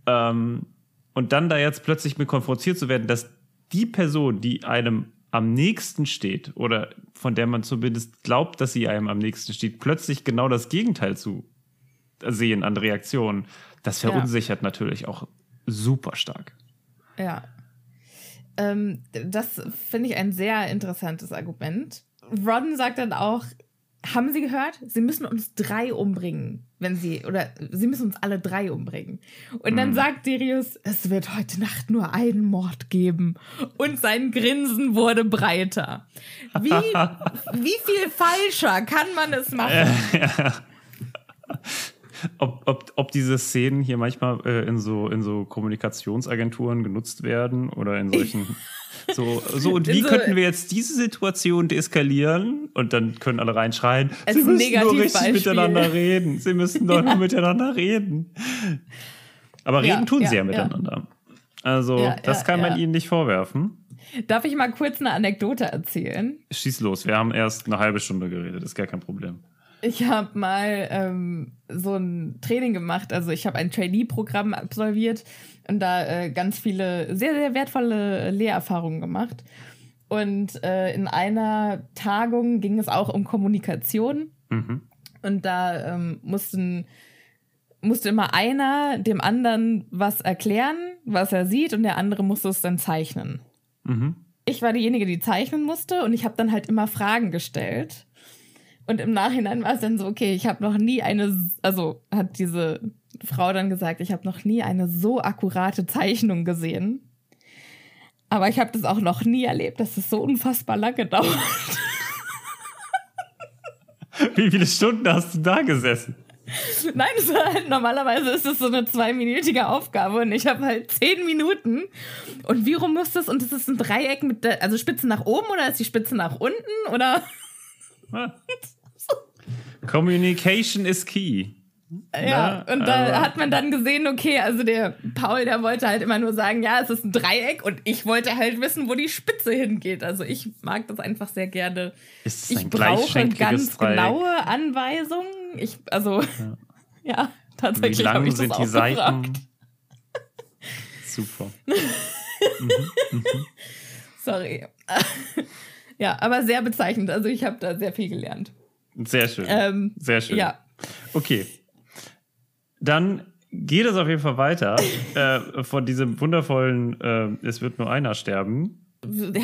Ähm, und dann da jetzt plötzlich mit konfrontiert zu werden, dass die Person, die einem am nächsten steht oder von der man zumindest glaubt, dass sie einem am nächsten steht, plötzlich genau das Gegenteil zu sehen an Reaktionen, das verunsichert ja. natürlich auch super stark. Ja. Das finde ich ein sehr interessantes Argument. Ron sagt dann auch, haben Sie gehört? Sie müssen uns drei umbringen, wenn sie, oder sie müssen uns alle drei umbringen. Und dann mm. sagt Sirius, es wird heute Nacht nur einen Mord geben. Und sein Grinsen wurde breiter. Wie, wie viel falscher kann man es machen? Ja. Ob, ob, ob diese Szenen hier manchmal äh, in so in so Kommunikationsagenturen genutzt werden oder in solchen so so und wie so, könnten wir jetzt diese Situation deeskalieren und dann können alle reinschreien, sie müssen nur richtig miteinander reden, sie müssen doch ja. nur miteinander reden. Aber reden ja, tun ja, sie ja miteinander. Ja. Also ja, das ja, kann man ja. ihnen nicht vorwerfen. Darf ich mal kurz eine Anekdote erzählen? Schieß los, wir haben erst eine halbe Stunde geredet, ist gar kein Problem. Ich habe mal ähm, so ein Training gemacht, also ich habe ein Trainee-Programm absolviert und da äh, ganz viele sehr, sehr wertvolle Lehrerfahrungen gemacht. Und äh, in einer Tagung ging es auch um Kommunikation. Mhm. Und da ähm, mussten, musste immer einer dem anderen was erklären, was er sieht, und der andere musste es dann zeichnen. Mhm. Ich war diejenige, die zeichnen musste, und ich habe dann halt immer Fragen gestellt. Und im Nachhinein war es dann so, okay, ich habe noch nie eine, also hat diese Frau dann gesagt, ich habe noch nie eine so akkurate Zeichnung gesehen. Aber ich habe das auch noch nie erlebt, dass es so unfassbar lange dauert. Wie viele Stunden hast du da gesessen? Nein, es war halt, normalerweise ist es so eine zweiminütige Aufgabe und ich habe halt zehn Minuten. Und wie rum muss das? Und ist es ein Dreieck mit der, also Spitze nach oben oder ist die Spitze nach unten oder... Communication is key. Ja, na, und da hat man dann gesehen, okay, also der Paul, der wollte halt immer nur sagen, ja, es ist ein Dreieck, und ich wollte halt wissen, wo die Spitze hingeht. Also ich mag das einfach sehr gerne. Ist ich ein brauche ganz Dreieck? Genaue Anweisungen. Ich, also, ja, ja tatsächlich habe ich das auch gefragt. Super. mhm, mhm. Sorry. Ja, aber sehr bezeichnend. Also ich habe da sehr viel gelernt. Sehr schön. Ähm, sehr schön. Ja, Okay. Dann geht es auf jeden Fall weiter äh, von diesem wundervollen äh, es wird nur einer sterben.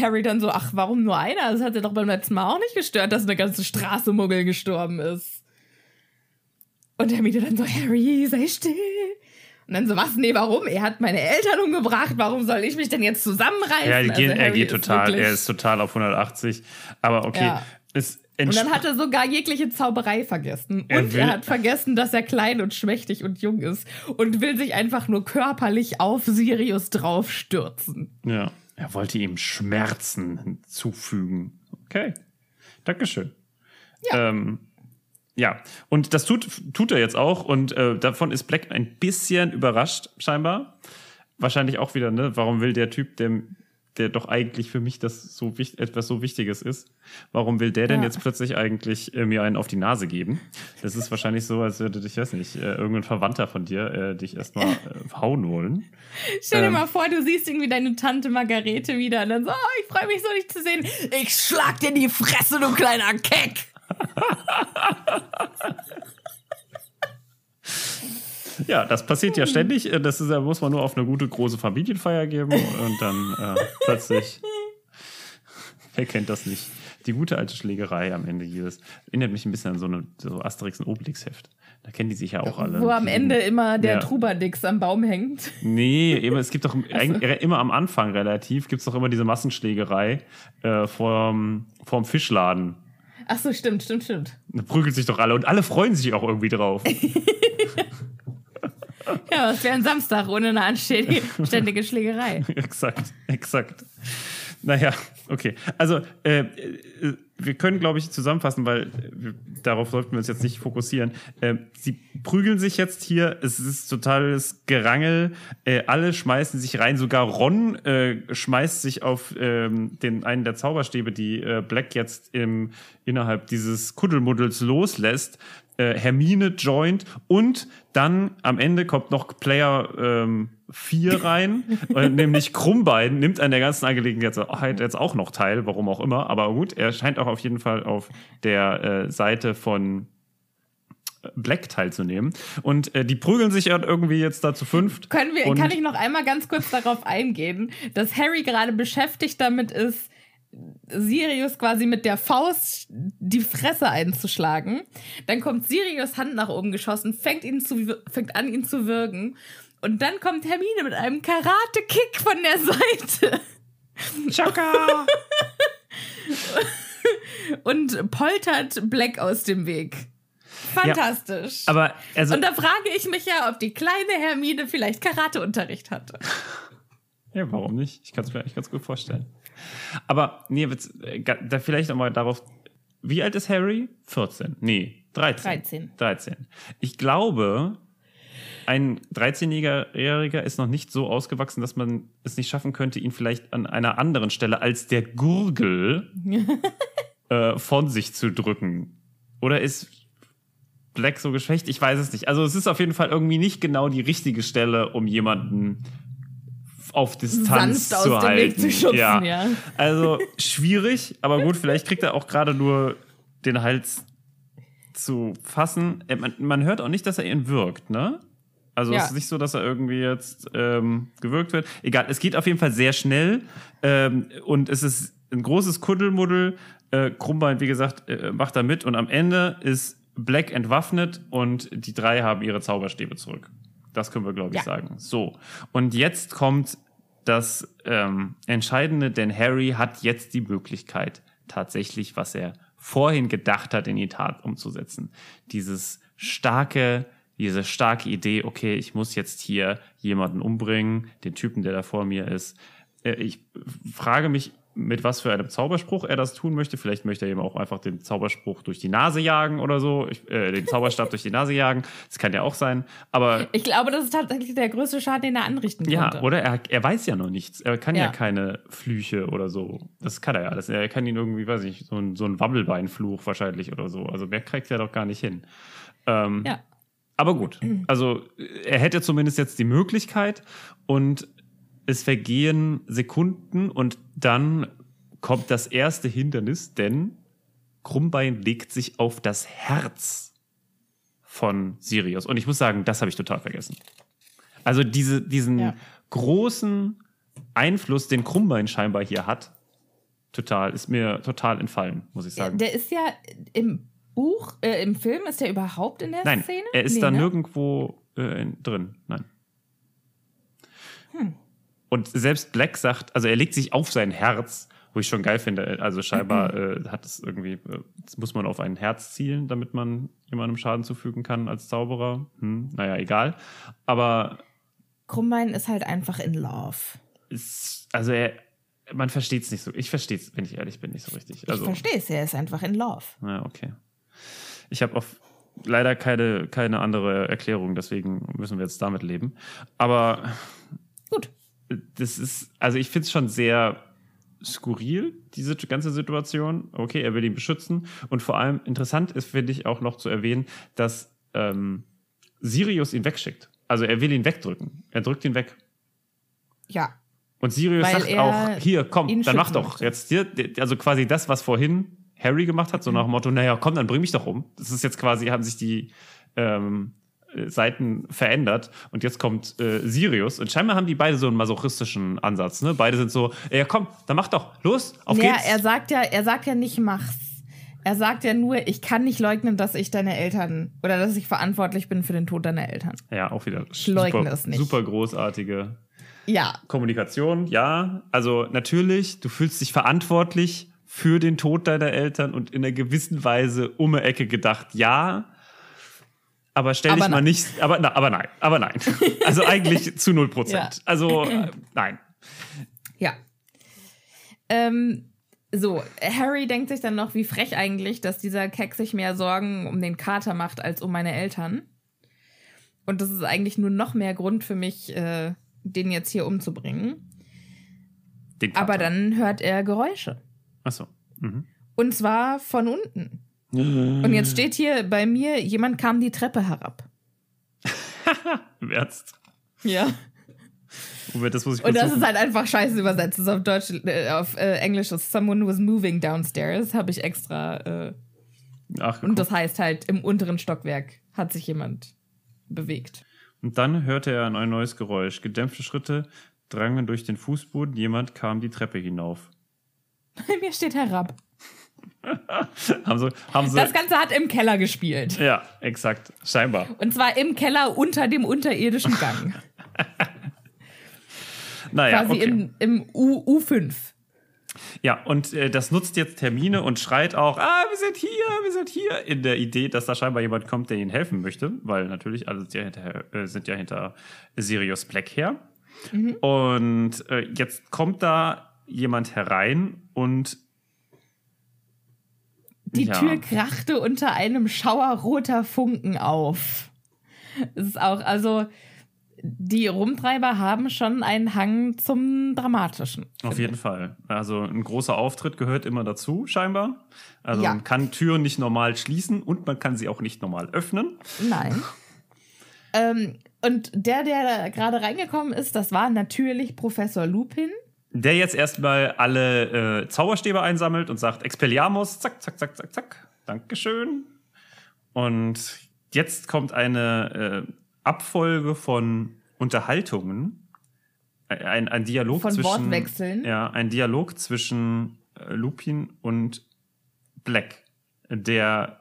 Harry dann so, ach, warum nur einer? Das hat ja doch beim letzten Mal auch nicht gestört, dass eine ganze Straße Muggel gestorben ist. Und Hermine dann so, Harry, sei still. Und dann so, was? Nee, warum? Er hat meine Eltern umgebracht. Warum soll ich mich denn jetzt zusammenreißen? Ja, er geht, also er geht total. Wirklich... Er ist total auf hundertachtzig. Aber okay. Ja. Es entsp- und dann hat er sogar jegliche Zauberei vergessen. Und er, will- er hat vergessen, dass er klein und schmächtig und jung ist. Und will sich einfach nur körperlich auf Sirius draufstürzen. Ja, er wollte ihm Schmerzen hinzufügen. Okay, Dankeschön. Ja. Ähm, Ja, und das tut, tut er jetzt auch. Und äh, davon ist Black ein bisschen überrascht, scheinbar. Wahrscheinlich auch wieder, ne? Warum will der Typ, der, der doch eigentlich für mich das so wichtig, etwas so Wichtiges ist, warum will der denn ja. jetzt plötzlich eigentlich äh, mir einen auf die Nase geben? Das ist wahrscheinlich so, als würde dich, ich weiß nicht, äh, irgendein Verwandter von dir äh, dich erstmal äh, hauen wollen. Stell dir ähm, mal vor, du siehst irgendwie deine Tante Margarete wieder und dann so, oh, ich freue mich so, dich zu sehen. Ich schlag dir in die Fresse, du kleiner Keck! Ja, das passiert ja ständig. Das ist, muss man nur auf eine gute große Familienfeier geben und dann äh, plötzlich. Wer kennt das nicht? Die gute alte Schlägerei am Ende jedes. Erinnert mich ein bisschen an so eine so Asterix- und Obelix-Heft. Da kennen die sich ja auch alle. Wo am Ende immer der ja. Trubadix am Baum hängt. Nee, eben, es gibt doch also. immer am Anfang relativ, gibt es doch immer diese Massenschlägerei äh, vorm, vorm Fischladen. Ach so, stimmt, stimmt, stimmt. Da prügeln sich doch alle und alle freuen sich auch irgendwie drauf. Ja, es wäre ein Samstag ohne eine anständige Schlägerei. Exakt, exakt. Naja, okay. Also, äh, wir können, glaube ich, zusammenfassen, weil wir, darauf sollten wir uns jetzt nicht fokussieren. Äh, sie prügeln sich jetzt hier, es ist totales Gerangel, äh, alle schmeißen sich rein, sogar Ron äh, schmeißt sich auf ähm, den einen der Zauberstäbe, die äh, Black jetzt im, innerhalb dieses Kuddelmuddels loslässt. Äh, Hermine joint und dann am Ende kommt noch Player ähm, vier rein, nämlich Krummbein nimmt an der ganzen Angelegenheit jetzt auch noch teil, warum auch immer, aber gut, er scheint auch auf jeden Fall auf der äh, Seite von Black teilzunehmen. Und äh, die prügeln sich ja irgendwie jetzt da zu fünft. Können wir, kann ich noch einmal ganz kurz darauf eingehen, dass Harry gerade beschäftigt damit ist, Sirius quasi mit der Faust die Fresse einzuschlagen. Dann kommt Sirius Hand nach oben geschossen, fängt, ihn zu, fängt an, ihn zu würgen. Und dann kommt Hermine mit einem Karate-Kick von der Seite. Chaka! Und poltert Black aus dem Weg. Fantastisch. Ja, aber also und da frage ich mich ja, ob die kleine Hermine vielleicht Karateunterricht hatte. Ja, warum nicht? Ich kann es mir eigentlich ganz gut vorstellen. Aber, nee, da vielleicht nochmal darauf, wie alt ist Harry? vierzehn. Nee, dreizehn. dreizehn. dreizehn. Ich glaube, ein dreizehnjähriger ist noch nicht so ausgewachsen, dass man es nicht schaffen könnte, ihn vielleicht an einer anderen Stelle als der Gurgel äh, von sich zu drücken. Oder ist Black so geschwächt? Ich weiß es nicht. Also es ist auf jeden Fall irgendwie nicht genau die richtige Stelle, um jemanden auf Distanz sanft zu aus halten. Dem Weg zu schubsen, ja. ja. Also schwierig, aber gut, vielleicht kriegt er auch gerade nur den Hals zu fassen. Man, man hört auch nicht, dass er ihn wirkt, ne? Also ja. Es ist nicht so, dass er irgendwie jetzt ähm, gewürgt wird. Egal, es geht auf jeden Fall sehr schnell ähm, und es ist ein großes Kuddelmuddel. Äh, Krummbein, wie gesagt, äh, macht da mit und am Ende ist Black entwaffnet und die drei haben ihre Zauberstäbe zurück. Das können wir, glaube ich, ja. sagen. So, und jetzt kommt das ähm, Entscheidende, denn Harry hat jetzt die Möglichkeit, tatsächlich, was er vorhin gedacht hat, in die Tat umzusetzen. Dieses starke, diese starke Idee, okay, ich muss jetzt hier jemanden umbringen, den Typen, der da vor mir ist. Äh, ich frage mich, mit was für einem Zauberspruch er das tun möchte. Vielleicht möchte er eben auch einfach den Zauberspruch durch die Nase jagen oder so. Ich, äh, den Zauberstab durch die Nase jagen. Das kann ja auch sein. Aber ich glaube, das ist tatsächlich der größte Schaden, den er anrichten ja, konnte. Ja, oder er, er weiß ja noch nichts. Er kann ja. ja keine Flüche oder so. Das kann er ja alles. Er kann ihn irgendwie, weiß ich, so ein, so ein Wabbelbeinfluch wahrscheinlich oder so. Also wer kriegt ja doch gar nicht hin. Ähm, ja. Aber gut. Also er hätte zumindest jetzt die Möglichkeit und es vergehen Sekunden und dann kommt das erste Hindernis, denn Krummbein legt sich auf das Herz von Sirius. Und ich muss sagen, das habe ich total vergessen. Also diese, diesen ja. großen Einfluss, den Krummbein scheinbar hier hat, total, ist mir total entfallen, muss ich sagen. Der ist ja im Buch, äh, im Film ist der überhaupt in der Nein, Szene? Nein, er ist nee, da ne? nirgendwo äh, in, drin. Nein. Hm. Und selbst Black sagt, also er legt sich auf sein Herz, wo ich schon geil finde. Also scheinbar mhm. äh, hat es irgendwie, äh, muss man auf ein Herz zielen, damit man jemandem Schaden zufügen kann als Zauberer. Hm, naja, egal. Aber Krummbein ist halt einfach in love. Ist, also er, man versteht es nicht so. Ich verstehe es, wenn ich ehrlich bin, nicht so richtig. Also, ich verstehe es, er ist einfach in love. Ja, okay. Ich habe auf leider keine, keine andere Erklärung, deswegen müssen wir jetzt damit leben. Aber gut. Das ist, also ich finde es schon sehr skurril, diese ganze Situation. Okay, er will ihn beschützen. Und vor allem interessant ist, finde ich, auch noch zu erwähnen, dass ähm, Sirius ihn wegschickt. Also er will ihn wegdrücken. Er drückt ihn weg. Ja. Und Sirius Weil sagt auch, hier, komm, dann mach doch. Jetzt hier, also quasi das, was vorhin Harry gemacht hat, so nach dem Motto, naja, komm, dann bring mich doch um. Das ist jetzt quasi, haben sich die ähm, Seiten verändert und jetzt kommt äh, Sirius und scheinbar haben die beide so einen masochistischen Ansatz, ne? Beide sind so, ja komm, dann mach doch, los, auf ja, geht's. Er sagt ja, er sagt ja nicht, mach's. Er sagt ja nur, ich kann nicht leugnen, dass ich deine Eltern oder dass ich verantwortlich bin für den Tod deiner Eltern. Ja, auch wieder ich leugne es nicht. Super großartige ja. Kommunikation, ja. Also natürlich, du fühlst dich verantwortlich für den Tod deiner Eltern und in einer gewissen Weise um die Ecke gedacht, ja. Aber stell aber dich nein. mal nicht, aber, na, aber nein, aber nein. Also eigentlich zu null Prozent. Ja. Also äh, nein. Ja. Ähm, so, Harry denkt sich dann noch, wie frech eigentlich, dass dieser Keck sich mehr Sorgen um den Kater macht als um meine Eltern. Und das ist eigentlich nur noch mehr Grund für mich, äh, den jetzt hier umzubringen. Den Kater. Aber dann hört er Geräusche. Ach so. Mhm. Und zwar von unten. Und jetzt steht hier bei mir, jemand kam die Treppe herab. Im Ernst? Ja. Moment, das muss ich Und das suchen. Ist halt einfach scheiße übersetzt. Das ist auf Deutsch, äh, auf äh, Englisch ist Someone was moving downstairs, habe ich extra. Äh, Ach, und das heißt halt, im unteren Stockwerk hat sich jemand bewegt. Und dann hörte er ein neues Geräusch. Gedämpfte Schritte drangen durch den Fußboden. Jemand kam die Treppe hinauf. Bei mir steht herab. haben sie, haben sie das Ganze hat im Keller gespielt. Ja, exakt. Scheinbar. Und zwar im Keller unter dem unterirdischen Gang. naja, Quasi okay. im, im U, U fünf. Ja, und äh, das nutzt jetzt Hermine und schreit auch, ah, wir sind hier, wir sind hier, in der Idee, dass da scheinbar jemand kommt, der ihnen helfen möchte, weil natürlich alle sind ja hinter, äh, sind ja hinter Sirius Black her. Mhm. Und äh, jetzt kommt da jemand herein und die ja. Tür krachte unter einem Schauer roter Funken auf. Das ist auch, also die Rumtreiber haben schon einen Hang zum Dramatischen. Auf jeden ich. Fall. Also ein großer Auftritt gehört immer dazu, scheinbar. Also ja. man kann Türen nicht normal schließen und man kann sie auch nicht normal öffnen. Nein. ähm, und der, der da gerade reingekommen ist, das war natürlich Professor Lupin. Der jetzt erstmal alle äh, Zauberstäbe einsammelt und sagt Expelliarmus, zack, zack, zack, zack, zack, Dankeschön. Und jetzt kommt eine äh, Abfolge von Unterhaltungen, ein, ein Dialog von zwischen... Von Wortwechseln. Ja, ein Dialog zwischen äh, Lupin und Black, der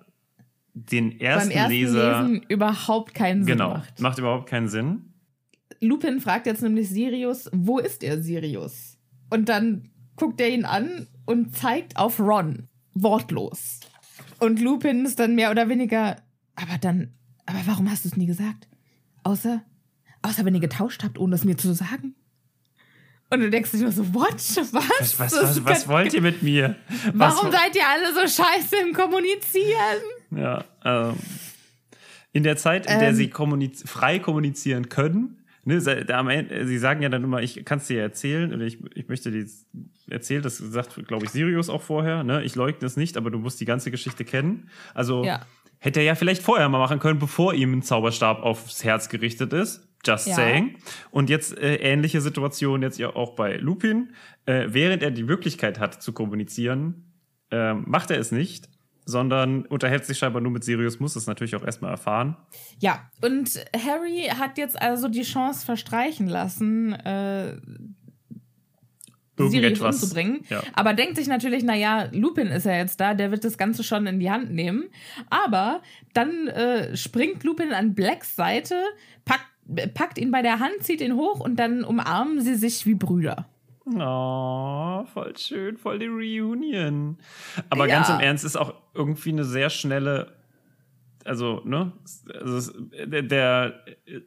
den ersten, Beim ersten Leser... Lesen überhaupt keinen Sinn genau, macht. Genau, macht überhaupt keinen Sinn. Lupin fragt jetzt nämlich Sirius, wo ist er, Sirius? Und dann guckt er ihn an und zeigt auf Ron. Wortlos. Und Lupin ist dann mehr oder weniger, aber dann, aber warum hast du es nie gesagt? Außer, außer wenn ihr getauscht habt, ohne es mir zu sagen. Und du denkst dir nur so, what? Was? Was, was, was, was wollt ihr mit mir? Warum was? Seid ihr alle so scheiße im Kommunizieren? Ja, ähm, in der Zeit, in der ähm, sie kommuniz- frei kommunizieren können, Ne, sie sagen ja dann immer, ich kann es dir erzählen oder ich, ich möchte dir erzählen, das sagt, glaube ich, Sirius auch vorher, ne? Ich leugne es nicht, aber du musst die ganze Geschichte kennen. Also ja. hätte er ja vielleicht vorher mal machen können, bevor ihm ein Zauberstab aufs Herz gerichtet ist. Just ja. saying. Und jetzt äh, ähnliche Situation jetzt ja auch bei Lupin. Äh, während er die Möglichkeit hat zu kommunizieren, äh, macht er es nicht. sondern unterhält sich scheinbar nur mit Sirius, muss das natürlich auch erstmal erfahren. Ja, und Harry hat jetzt also die Chance verstreichen lassen, äh, Sirius umzubringen. Ja. Aber denkt sich natürlich, naja, Lupin ist ja jetzt da, der wird das Ganze schon in die Hand nehmen. Aber dann äh, springt Lupin an Blacks Seite, packt, packt ihn bei der Hand, zieht ihn hoch und dann umarmen sie sich wie Brüder. Oh, voll schön, voll die Reunion. Aber ja, ganz im Ernst, ist auch irgendwie eine sehr schnelle, also, ne, also, der, der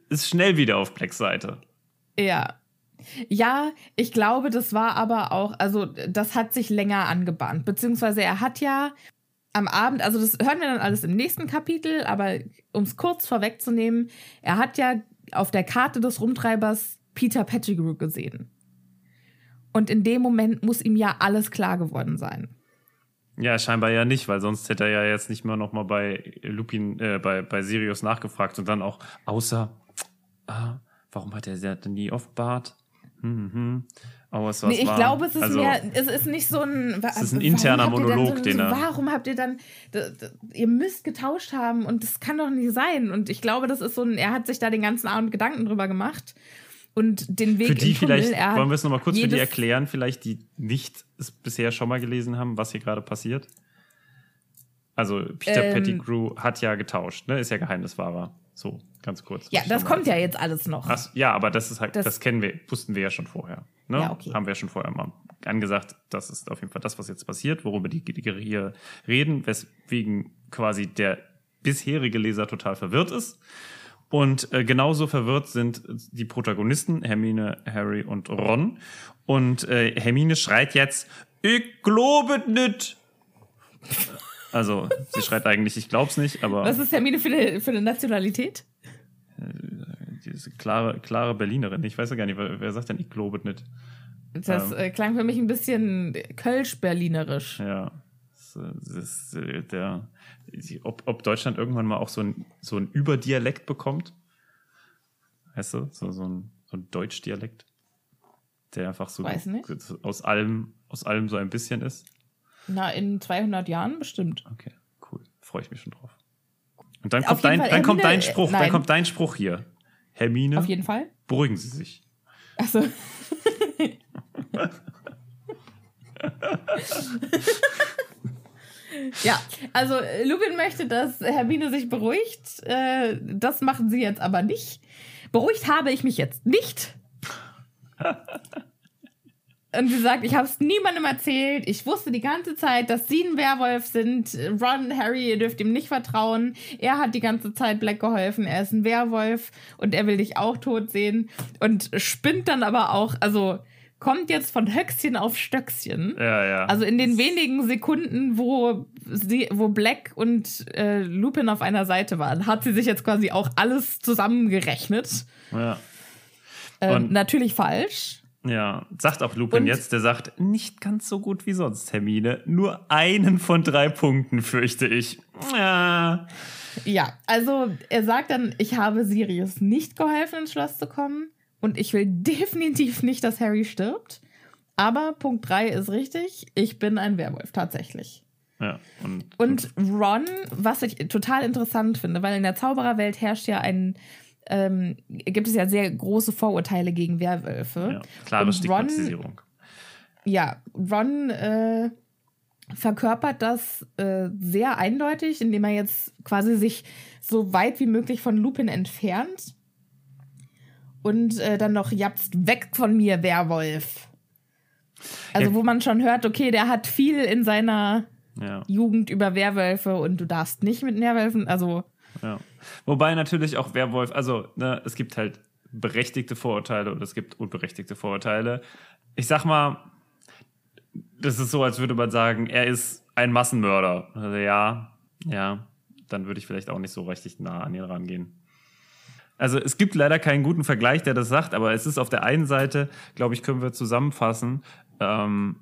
ist schnell wieder auf Blacks Seite. Ja. Ja, ich glaube, das war aber auch, also das hat sich länger angebahnt, beziehungsweise er hat ja am Abend, also das hören wir dann alles im nächsten Kapitel, aber um es kurz vorwegzunehmen, er hat ja auf der Karte des Rumtreibers Peter Pettigrew gesehen. Und in dem Moment muss ihm ja alles klar geworden sein. Ja, scheinbar ja nicht, weil sonst hätte er ja jetzt nicht mehr nochmal bei Lupin, äh, bei, bei Sirius nachgefragt und dann auch, außer, ah, warum hat er sie denn nie offenbart? Mhm. Aber es war, nee, ich glaube, es ist also, mehr, es ist nicht so ein, es ist ein interner Monolog, den er. Warum habt ihr dann, ihr müsst getauscht haben und das kann doch nicht sein. Und ich glaube, das ist so ein, er hat sich da den ganzen Abend Gedanken drüber gemacht und den Weg. Für die vielleicht, wollen wir es nochmal kurz für die erklären, vielleicht die nicht es bisher schon mal gelesen haben, was hier gerade passiert. Also Peter ähm, Pettigrew hat ja getauscht, ne? Ist ja Geheimniswahrer. So, ganz kurz. Ja, das kommt ja jetzt alles noch. Ach, ja, aber das ist halt, das, das kennen wir, wussten wir ja schon vorher. Ne? Ja, okay. Haben wir ja schon vorher mal angesagt, das ist auf jeden Fall das, was jetzt passiert, worüber die hier reden, weswegen quasi der bisherige Leser total verwirrt ist. Und äh, genauso verwirrt sind die Protagonisten, Hermine, Harry und Ron. Und äh, Hermine schreit jetzt, ich glaube nicht. Also, sie schreit eigentlich, ich glaub's nicht, aber... Was ist Hermine für eine, für eine Nationalität? Diese klare, klare Berlinerin. Ich weiß ja gar nicht, wer, wer sagt denn, ich glaube nicht? Das ähm, klang für mich ein bisschen kölsch-berlinerisch. Ja. Das, das, das, der, ob, ob Deutschland irgendwann mal auch so einen so ein Überdialekt bekommt? Weißt du? So, so ein, so ein Deutschdialekt, der einfach so weiß nicht. Aus allem, aus allem so ein bisschen ist. Na, in zweihundert Jahren bestimmt. Okay, cool. Freue ich mich schon drauf. Und dann kommt dein, Fall, dann Hermine, kommt dein Spruch, nein. dann kommt dein Spruch hier. Hermine, auf jeden Fall. Beruhigen Sie sich. Achso. Ja, also Lupin möchte, dass Hermine sich beruhigt. Das machen sie jetzt aber nicht. Beruhigt habe ich mich jetzt nicht. Und sie sagt, ich habe es niemandem erzählt. Ich wusste die ganze Zeit, dass sie ein Werwolf sind. Ron, Harry, ihr dürft ihm nicht vertrauen. Er hat die ganze Zeit Black geholfen. Er ist ein Werwolf und er will dich auch tot sehen. Und spinnt dann aber auch, also kommt jetzt von Höchstchen auf Stöckchen. Ja, ja. Also in den wenigen Sekunden, wo, sie, wo Black und äh, Lupin auf einer Seite waren, hat sie sich jetzt quasi auch alles zusammengerechnet. Ja. Äh, natürlich falsch. Ja, sagt auch Lupin und jetzt, der sagt, nicht ganz so gut wie sonst, Hermine. Nur einen von drei Punkten, fürchte ich. Ja, ja, also er sagt dann, ich habe Sirius nicht geholfen, ins Schloss zu kommen. Und ich will definitiv nicht, dass Harry stirbt. Aber Punkt drei ist richtig, ich bin ein Werwolf, tatsächlich. Ja, und, und Ron, was ich total interessant finde, weil in der Zaubererwelt herrscht ja ein... Ähm, gibt es ja sehr große Vorurteile gegen Werwölfe. Ja, klare Stigmatisierung. Ja, Ron äh, verkörpert das äh, sehr eindeutig, indem er jetzt quasi sich so weit wie möglich von Lupin entfernt und äh, dann noch japst, weg von mir, Werwolf. Also ja, wo man schon hört, okay, der hat viel in seiner ja. Jugend über Werwölfe und du darfst nicht mit Werwölfen, also ja. Wobei natürlich auch Werwolf, also ne, es gibt halt berechtigte Vorurteile und es gibt unberechtigte Vorurteile. Ich sag mal, das ist so, als würde man sagen, er ist ein Massenmörder. Also ja, ja, dann würde ich vielleicht auch nicht so richtig nah an ihn rangehen. Also es gibt leider keinen guten Vergleich, der das sagt, aber es ist auf der einen Seite, glaube ich, können wir zusammenfassen, ähm,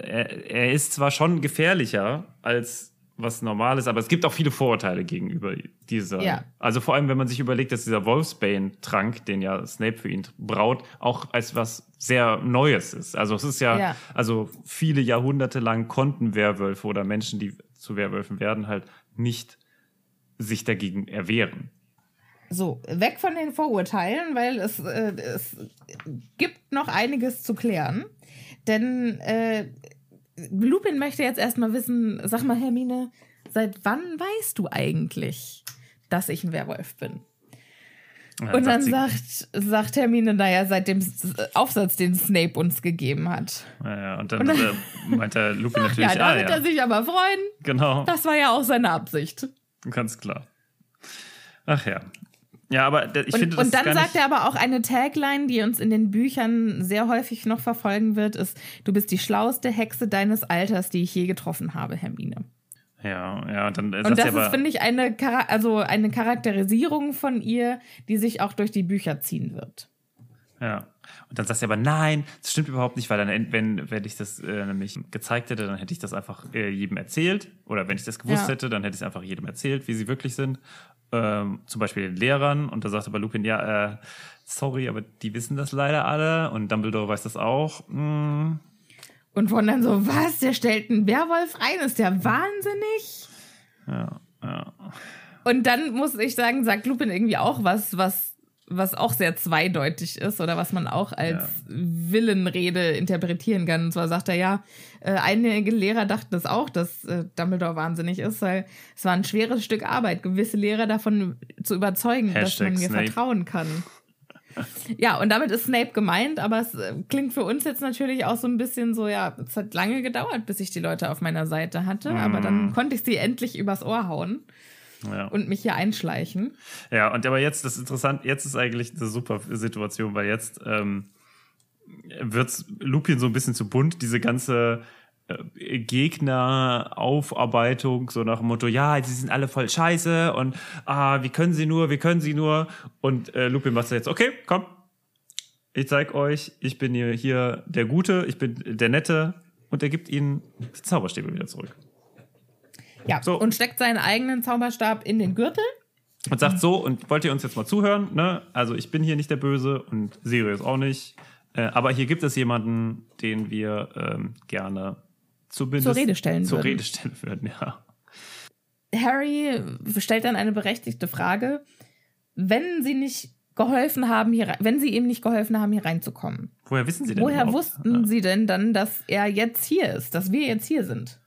er, er ist zwar schon gefährlicher als was normal ist, aber es gibt auch viele Vorurteile gegenüber dieser. Ja. Also vor allem, wenn man sich überlegt, dass dieser Wolfsbane-Trank, den ja Snape für ihn braut, auch als was sehr Neues ist. Also es ist ja, ja. also viele Jahrhunderte lang konnten Werwölfe oder Menschen, die zu Werwölfen werden, halt nicht sich dagegen erwehren. So, weg von den Vorurteilen, weil es, äh, es gibt noch einiges zu klären. Denn äh, Lupin möchte jetzt erstmal wissen, sag mal Hermine, seit wann weißt du eigentlich, dass ich ein Werwolf bin? Ja, und dann sagt, sagt Hermine, naja, seit dem Aufsatz, den Snape uns gegeben hat. Ja, und dann, und dann äh, meint der Lupin natürlich, ja, da ah, wird ja. er sich aber freuen. Genau. Das war ja auch seine Absicht. Ganz klar. Ach ja. Ja, aber ich finde das. Und dann sagt er aber auch eine Tagline, die uns in den Büchern sehr häufig noch verfolgen wird, ist: Du bist die schlauste Hexe deines Alters, die ich je getroffen habe, Hermine. Ja, ja, und dann sagt er aber. Und das ist, finde ich, eine, also eine Charakterisierung von ihr, die sich auch durch die Bücher ziehen wird. Ja. Und dann sagst du aber, nein, das stimmt überhaupt nicht, weil dann, wenn, wenn ich das äh, nämlich gezeigt hätte, dann hätte ich das einfach äh, jedem erzählt. Oder wenn ich das gewusst ja. hätte, dann hätte ich es einfach jedem erzählt, wie sie wirklich sind. Ähm, zum Beispiel den Lehrern. Und da sagt aber Lupin, ja, äh, sorry, aber die wissen das leider alle. Und Dumbledore weiß das auch. Mm. Und wundern so, was, der stellt einen Werwolf ein? Ist der wahnsinnig? Ja, ja. Und dann muss ich sagen, sagt Lupin irgendwie auch was, was was auch sehr zweideutig ist oder was man auch als ja. Villenrede interpretieren kann. Und zwar sagt er, ja, einige Lehrer dachten das auch, dass Dumbledore wahnsinnig ist, weil es war ein schweres Stück Arbeit, gewisse Lehrer davon zu überzeugen, Hashtag dass man mir Snape. Vertrauen kann. Ja, und damit ist Snape gemeint, aber es klingt für uns jetzt natürlich auch so ein bisschen so, ja, es hat lange gedauert, bis ich die Leute auf meiner Seite hatte, mm. aber dann konnte ich sie endlich übers Ohr hauen. Ja. Und mich hier einschleichen. Ja, und aber jetzt, das ist interessant, jetzt ist eigentlich eine super Situation, weil jetzt ähm, wird Lupin so ein bisschen zu bunt, diese ganze äh, Gegneraufarbeitung, so nach dem Motto, ja, sie sind alle voll scheiße und ah, wie können sie nur, wie können sie nur. Und äh, Lupin macht jetzt, okay, komm, ich zeig euch, ich bin hier, hier der Gute, ich bin der Nette, und er gibt ihnen die Zauberstäbe wieder zurück. Ja, so. Und steckt seinen eigenen Zauberstab in den Gürtel. Und sagt so, und wollt ihr uns jetzt mal zuhören? Ne? Also ich bin hier nicht der Böse und Sirius auch nicht. Äh, aber hier gibt es jemanden, den wir ähm, gerne zumindest zur Rede stellen zur würden. Rede stellen würden, ja. Harry stellt dann eine berechtigte Frage. Wenn sie nicht geholfen haben, hier, wenn sie ihm nicht geholfen haben, hier reinzukommen. Woher wissen sie denn Woher überhaupt? wussten ja. sie denn dann, dass er jetzt hier ist, dass wir jetzt hier sind?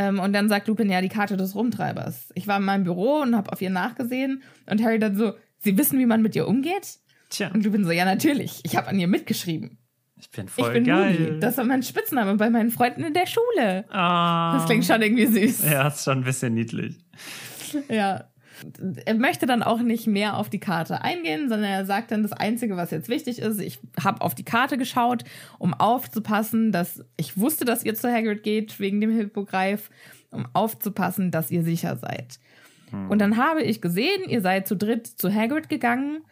Und dann sagt Lupin, ja, die Karte des Rumtreibers. Ich war in meinem Büro und habe auf ihr nachgesehen. Und Harry dann so, Sie wissen, wie man mit ihr umgeht? Tja. Und Lupin so, ja, natürlich. Ich habe an ihr mitgeschrieben. Ich bin voll ich bin geil. Ludi. Das war mein Spitzname bei meinen Freunden in der Schule. Ah. Das klingt schon irgendwie süß. Ja, ist schon ein bisschen niedlich. Ja. Er möchte dann auch nicht mehr auf die Karte eingehen, sondern er sagt dann, das Einzige, was jetzt wichtig ist, ich habe auf die Karte geschaut, um aufzupassen, dass ich wusste, dass ihr zu Hagrid geht wegen dem Hippogreif, um aufzupassen, dass ihr sicher seid. Hm. Und dann habe ich gesehen, ihr seid zu dritt zu Hagrid gegangen,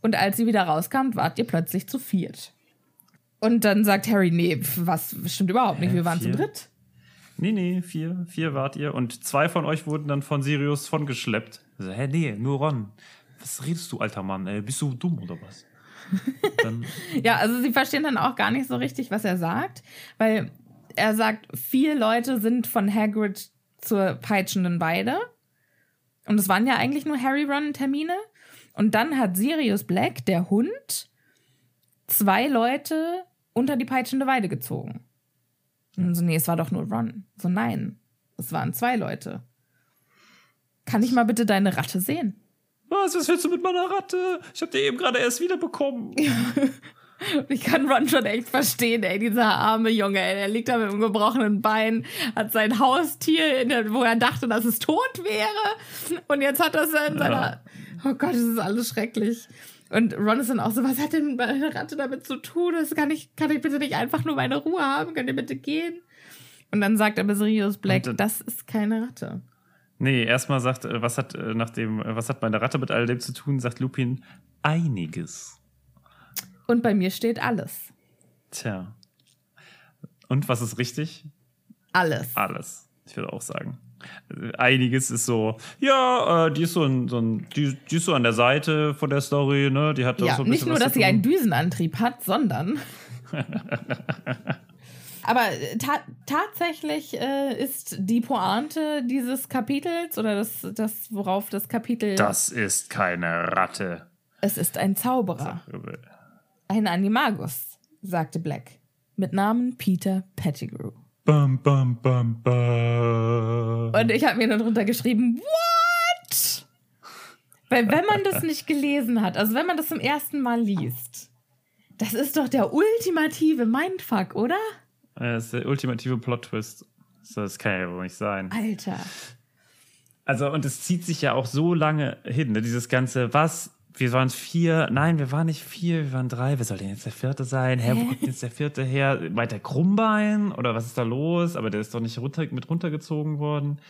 und als ihr wieder rauskamt, wart ihr plötzlich zu viert. Und dann sagt Harry, nee, was stimmt überhaupt nicht, wir waren vier? zu dritt. Nee, nee, vier, vier wart ihr. Und zwei von euch wurden dann von Sirius von geschleppt. So, hä, nee, nur Ron. Was redest du, alter Mann? Ey? Bist du dumm oder was? Dann ja, also sie verstehen dann auch gar nicht so richtig, was er sagt. Weil er sagt, vier Leute sind von Hagrid zur peitschenden Weide. Und es waren ja eigentlich nur Harry, Ron und Hermine. Und dann hat Sirius Black, der Hund, zwei Leute unter die peitschende Weide gezogen. Und so, nee, es war doch nur Ron. So, nein, es waren zwei Leute. Kann ich mal bitte deine Ratte sehen? Was, was willst du mit meiner Ratte? Ich hab die eben gerade erst wiederbekommen. Ich kann Ron schon echt verstehen, ey, dieser arme Junge, ey, der liegt da mit einem gebrochenen Bein, hat sein Haustier, in der, wo er dachte, dass es tot wäre. Und jetzt hat er es in seiner... Oh Gott, das ist alles schrecklich. Und Ron ist dann auch so, was hat denn meine Ratte damit zu tun? Das kann ich, kann ich bitte nicht einfach nur meine Ruhe haben? Könnt ihr bitte gehen? Und dann sagt aber Sirius Black, dann, das ist keine Ratte. Nee, erstmal sagt, was hat nach dem, was hat meine Ratte mit all dem zu tun? Sagt Lupin, einiges. Und bei mir steht alles. Tja. Und was ist richtig? Alles. Alles. Ich würde auch sagen. Einiges ist so, ja, äh, die ist so, ein, so ein, die, die ist so an der Seite von der Story, ne? Die hat ja, so ein bisschen nicht nur, dass sie einen Düsenantrieb hat, sondern Aber ta- tatsächlich äh, ist die Pointe dieses Kapitels oder das, das, worauf das Kapitel... Das ist keine Ratte. Es ist ein Zauberer. Ein Animagus, sagte Black. Mit Namen Peter Pettigrew. Bam, bam, bam, bam. Und ich habe mir dann drunter geschrieben, what? Weil wenn man das nicht gelesen hat, also wenn man das zum ersten Mal liest, das ist doch der ultimative Mindfuck, oder? Das ist der ultimative Plot-Twist. Das kann ja wohl nicht sein. Alter. Also, und es zieht sich ja auch so lange hin, ne? Dieses ganze, was, wir waren vier, nein, wir waren nicht vier, wir waren drei, wer soll denn jetzt der Vierte sein? Hä, wo kommt jetzt der Vierte her? Weiter Krummbein? Oder was ist da los? Aber der ist doch nicht runter, mit runtergezogen worden.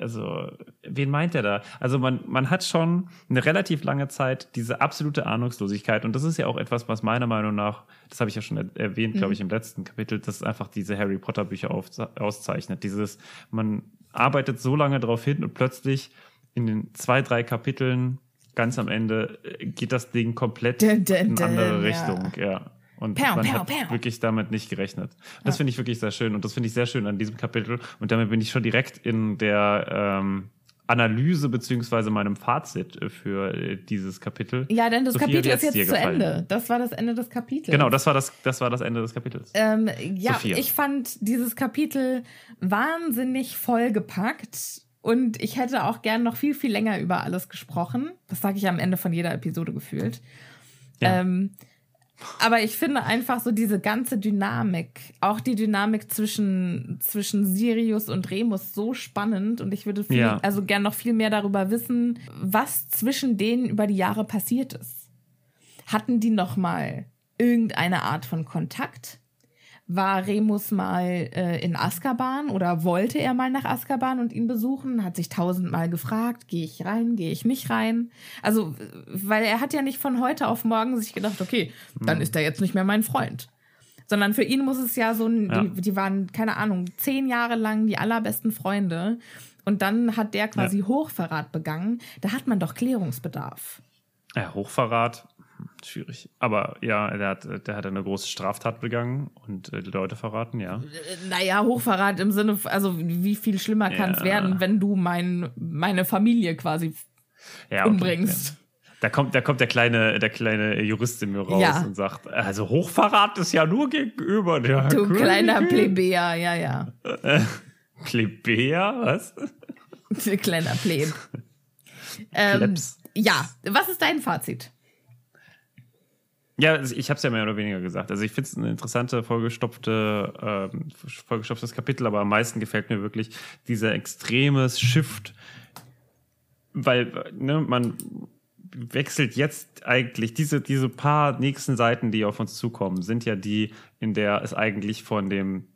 Also, wen meint der da? Also man, man hat schon eine relativ lange Zeit diese absolute Ahnungslosigkeit. Und das ist ja auch etwas, was meiner Meinung nach, das habe ich ja schon erwähnt, mhm. glaube ich, im letzten Kapitel, das einfach diese Harry Potter Bücher auf, auszeichnet. Dieses, man arbeitet so lange drauf hin und plötzlich in den zwei, drei Kapiteln ganz am Ende geht das Ding komplett dün, dün, in eine andere dün, Richtung. Ja. ja. Und pow, man pow, hat pow. wirklich damit nicht gerechnet. Das ja. finde ich wirklich sehr schön. Und das finde ich sehr schön an diesem Kapitel. Und damit bin ich schon direkt in der ähm, Analyse beziehungsweise meinem Fazit für äh, dieses Kapitel. Ja, denn das Sophia, Kapitel ist jetzt zu gefallen? Ende. Das war das Ende des Kapitels. Genau, das war das, das, war das Ende des Kapitels. Ähm, ja, Sophia. Ich fand dieses Kapitel wahnsinnig vollgepackt. Und ich hätte auch gern noch viel, viel länger über alles gesprochen. Das sage ich am Ende von jeder Episode gefühlt. Ja. Ähm, Aber ich finde einfach so diese ganze Dynamik, auch die Dynamik zwischen, zwischen Sirius und Remus so spannend. Und ich würde viel, ja. also gern noch viel mehr darüber wissen, was zwischen denen über die Jahre passiert ist. Hatten die noch mal irgendeine Art von Kontakt? War Remus mal äh, in Azkaban oder wollte er mal nach Azkaban und ihn besuchen? Hat sich tausendmal gefragt, gehe ich rein, gehe ich nicht rein? Also, weil er hat ja nicht von heute auf morgen sich gedacht, okay, dann ist er jetzt nicht mehr mein Freund. Sondern für ihn muss es ja so, ein, ja. Die, die waren, keine Ahnung, zehn Jahre lang die allerbesten Freunde. Und dann hat der quasi ja. Hochverrat begangen. Da hat man doch Klärungsbedarf. Ja, Hochverrat. Schwierig. Aber ja, der hat, der hat eine große Straftat begangen und äh, Leute verraten, ja. Naja, Hochverrat im Sinne, also wie viel schlimmer kann es ja. werden, wenn du mein, meine Familie quasi ja, okay, umbringst. Ja. Da kommt, da kommt der kleine, der kleine Jurist in mir raus ja. und sagt, also Hochverrat ist ja nur gegenüber der Du Königin. Kleiner Plebejer, ja, ja. Plebejer, was? Kleiner Pleb. ähm, ja, was ist dein Fazit? Ja, ich habe es ja mehr oder weniger gesagt. Also ich finde es eine interessante, vollgestopfte, ähm, vollgestopftes Kapitel, aber am meisten gefällt mir wirklich dieser extreme Shift, weil ne, man wechselt jetzt eigentlich, diese, diese paar nächsten Seiten, die auf uns zukommen, sind ja die, in der es eigentlich von dem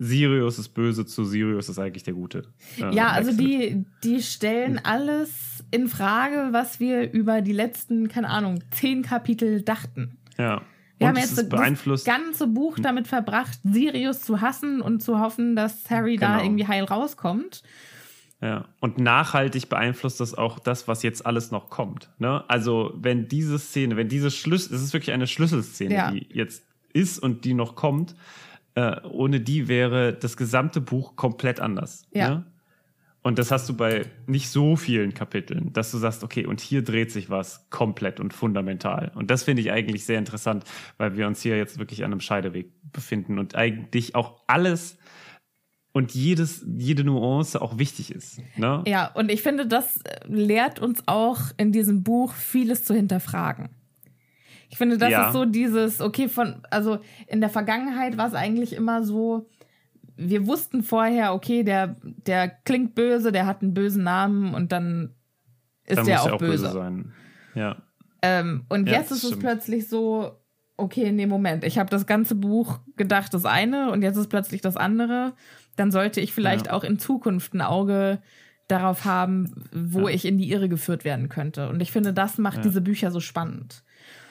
Sirius ist böse zu Sirius ist eigentlich der Gute. Äh, ja, also die, die stellen alles in Frage, was wir über die letzten, keine Ahnung, zehn Kapitel dachten. Ja. Wir und haben jetzt das, das ganze Buch damit verbracht, Sirius zu hassen und zu hoffen, dass Harry genau. da irgendwie heil rauskommt. Ja, und nachhaltig beeinflusst das auch das, was jetzt alles noch kommt. Ne? Also wenn diese Szene, wenn diese Schlüssel, es ist wirklich eine Schlüsselszene, ja. die jetzt ist und die noch kommt, Äh, ohne die wäre das gesamte Buch komplett anders. Ja. Ne? Und das hast du bei nicht so vielen Kapiteln, dass du sagst, okay, und hier dreht sich was komplett und fundamental. Und das finde ich eigentlich sehr interessant, weil wir uns hier jetzt wirklich an einem Scheideweg befinden und eigentlich auch alles und jedes, jede Nuance auch wichtig ist. Ne? Ja, und ich finde, das lehrt uns auch in diesem Buch vieles zu hinterfragen. Ich finde, das ja. ist so dieses, okay, von, also in der Vergangenheit war es eigentlich immer so, wir wussten vorher, okay, der, der klingt böse, der hat einen bösen Namen und dann ist dann der muss auch, auch böse. böse sein. Ja. Ähm, und ja, jetzt ist stimmt. es plötzlich so, okay, nee, Moment, ich habe das ganze Buch gedacht, das eine und jetzt ist plötzlich das andere. Dann sollte ich vielleicht ja. auch in Zukunft ein Auge darauf haben, wo ja. ich in die Irre geführt werden könnte. Und ich finde, das macht ja. diese Bücher so spannend.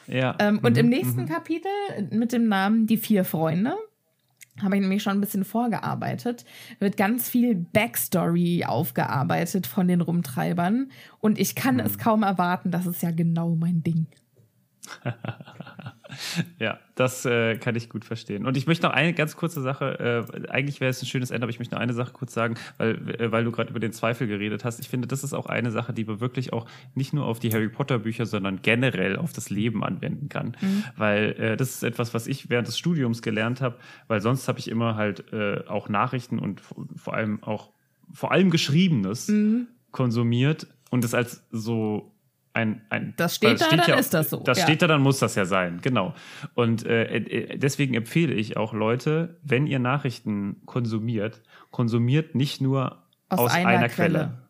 Ja. Ähm, und mhm. im nächsten mhm. Kapitel mit dem Namen Die vier Freunde, habe ich nämlich schon ein bisschen vorgearbeitet, wird ganz viel Backstory aufgearbeitet von den Rumtreibern. Und ich kann mhm. es kaum erwarten, das ist ja genau mein Ding. Ja, das äh, kann ich gut verstehen. Und ich möchte noch eine ganz kurze Sache, äh, eigentlich wäre es ein schönes Ende, aber ich möchte noch eine Sache kurz sagen, weil, äh, weil du gerade über den Zweifel geredet hast. Ich finde, das ist auch eine Sache, die man wirklich auch nicht nur auf die Harry Potter Bücher, sondern generell auf das Leben anwenden kann. Mhm. Weil äh, das ist etwas, was ich während des Studiums gelernt habe, weil sonst habe ich immer halt äh, auch Nachrichten und vor allem auch, vor allem Geschriebenes mhm. konsumiert und das als so Ein, ein, das steht da, steht dann ja, ist das so. Das ja. steht da, dann muss das ja sein, genau. Und äh, deswegen empfehle ich auch Leute, wenn ihr Nachrichten konsumiert, konsumiert nicht nur aus, aus einer, einer Quelle. Quelle.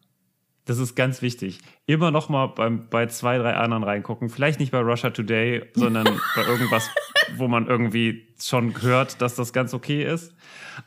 Das ist ganz wichtig. Immer noch mal beim, bei zwei, drei anderen reingucken. Vielleicht nicht bei Russia Today, sondern bei irgendwas, wo man irgendwie schon hört, dass das ganz okay ist.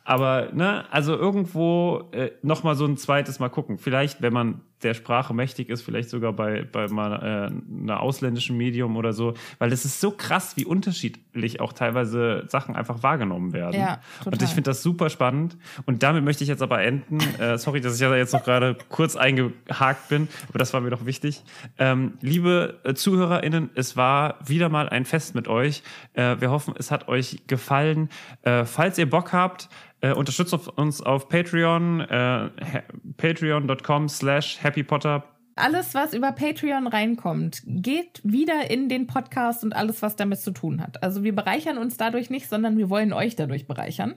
Aber, ne, also irgendwo äh, noch mal so ein zweites Mal gucken. Vielleicht, wenn man der Sprache mächtig ist, vielleicht sogar bei, bei mal, äh, einer ausländischen Medium oder so. Weil es ist so krass, wie unterschiedlich auch teilweise Sachen einfach wahrgenommen werden. Ja, total. Und ich finde das super spannend. Und damit möchte ich jetzt aber enden. Äh, sorry, dass ich ja jetzt noch gerade kurz eingehakt bin. Aber das war mir doch wichtig. Ähm, liebe ZuhörerInnen, es war wieder mal ein Fest mit euch. Äh, wir hoffen, es hat euch gefallen. Äh, falls ihr Bock habt, Äh, unterstützt uns auf Patreon, äh, patreon.com slash Happy Potter. Alles, was über Patreon reinkommt, geht wieder in den Podcast und alles, was damit zu tun hat. Also wir bereichern uns dadurch nicht, sondern wir wollen euch dadurch bereichern.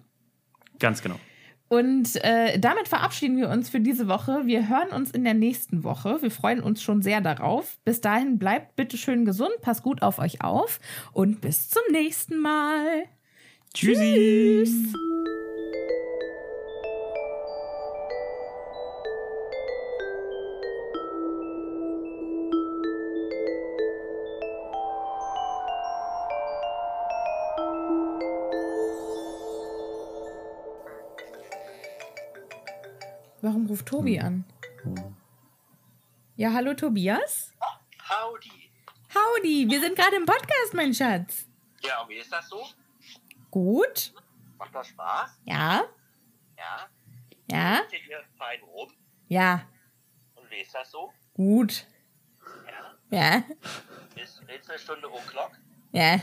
Ganz genau. Und äh, damit verabschieden wir uns für diese Woche. Wir hören uns in der nächsten Woche. Wir freuen uns schon sehr darauf. Bis dahin bleibt bitte schön gesund, passt gut auf euch auf und bis zum nächsten Mal. Tschüssi. Tschüss. Warum ruft Tobi an? Ja, hallo Tobias? Howdy. Howdy, wir sind gerade im Podcast, mein Schatz. Ja, und wie ist das so? Gut. Macht das Spaß? Ja. Ja? Ja. Seid ihr fein rum? Ja. Und wie ist das so? Gut. Ja? Ja. Ist, ist eine Stunde O'Clock? Ja.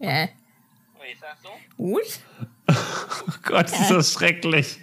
Ja? Ja. Und wie ist das so? Gut. Oh Gott, ja. Ist das schrecklich.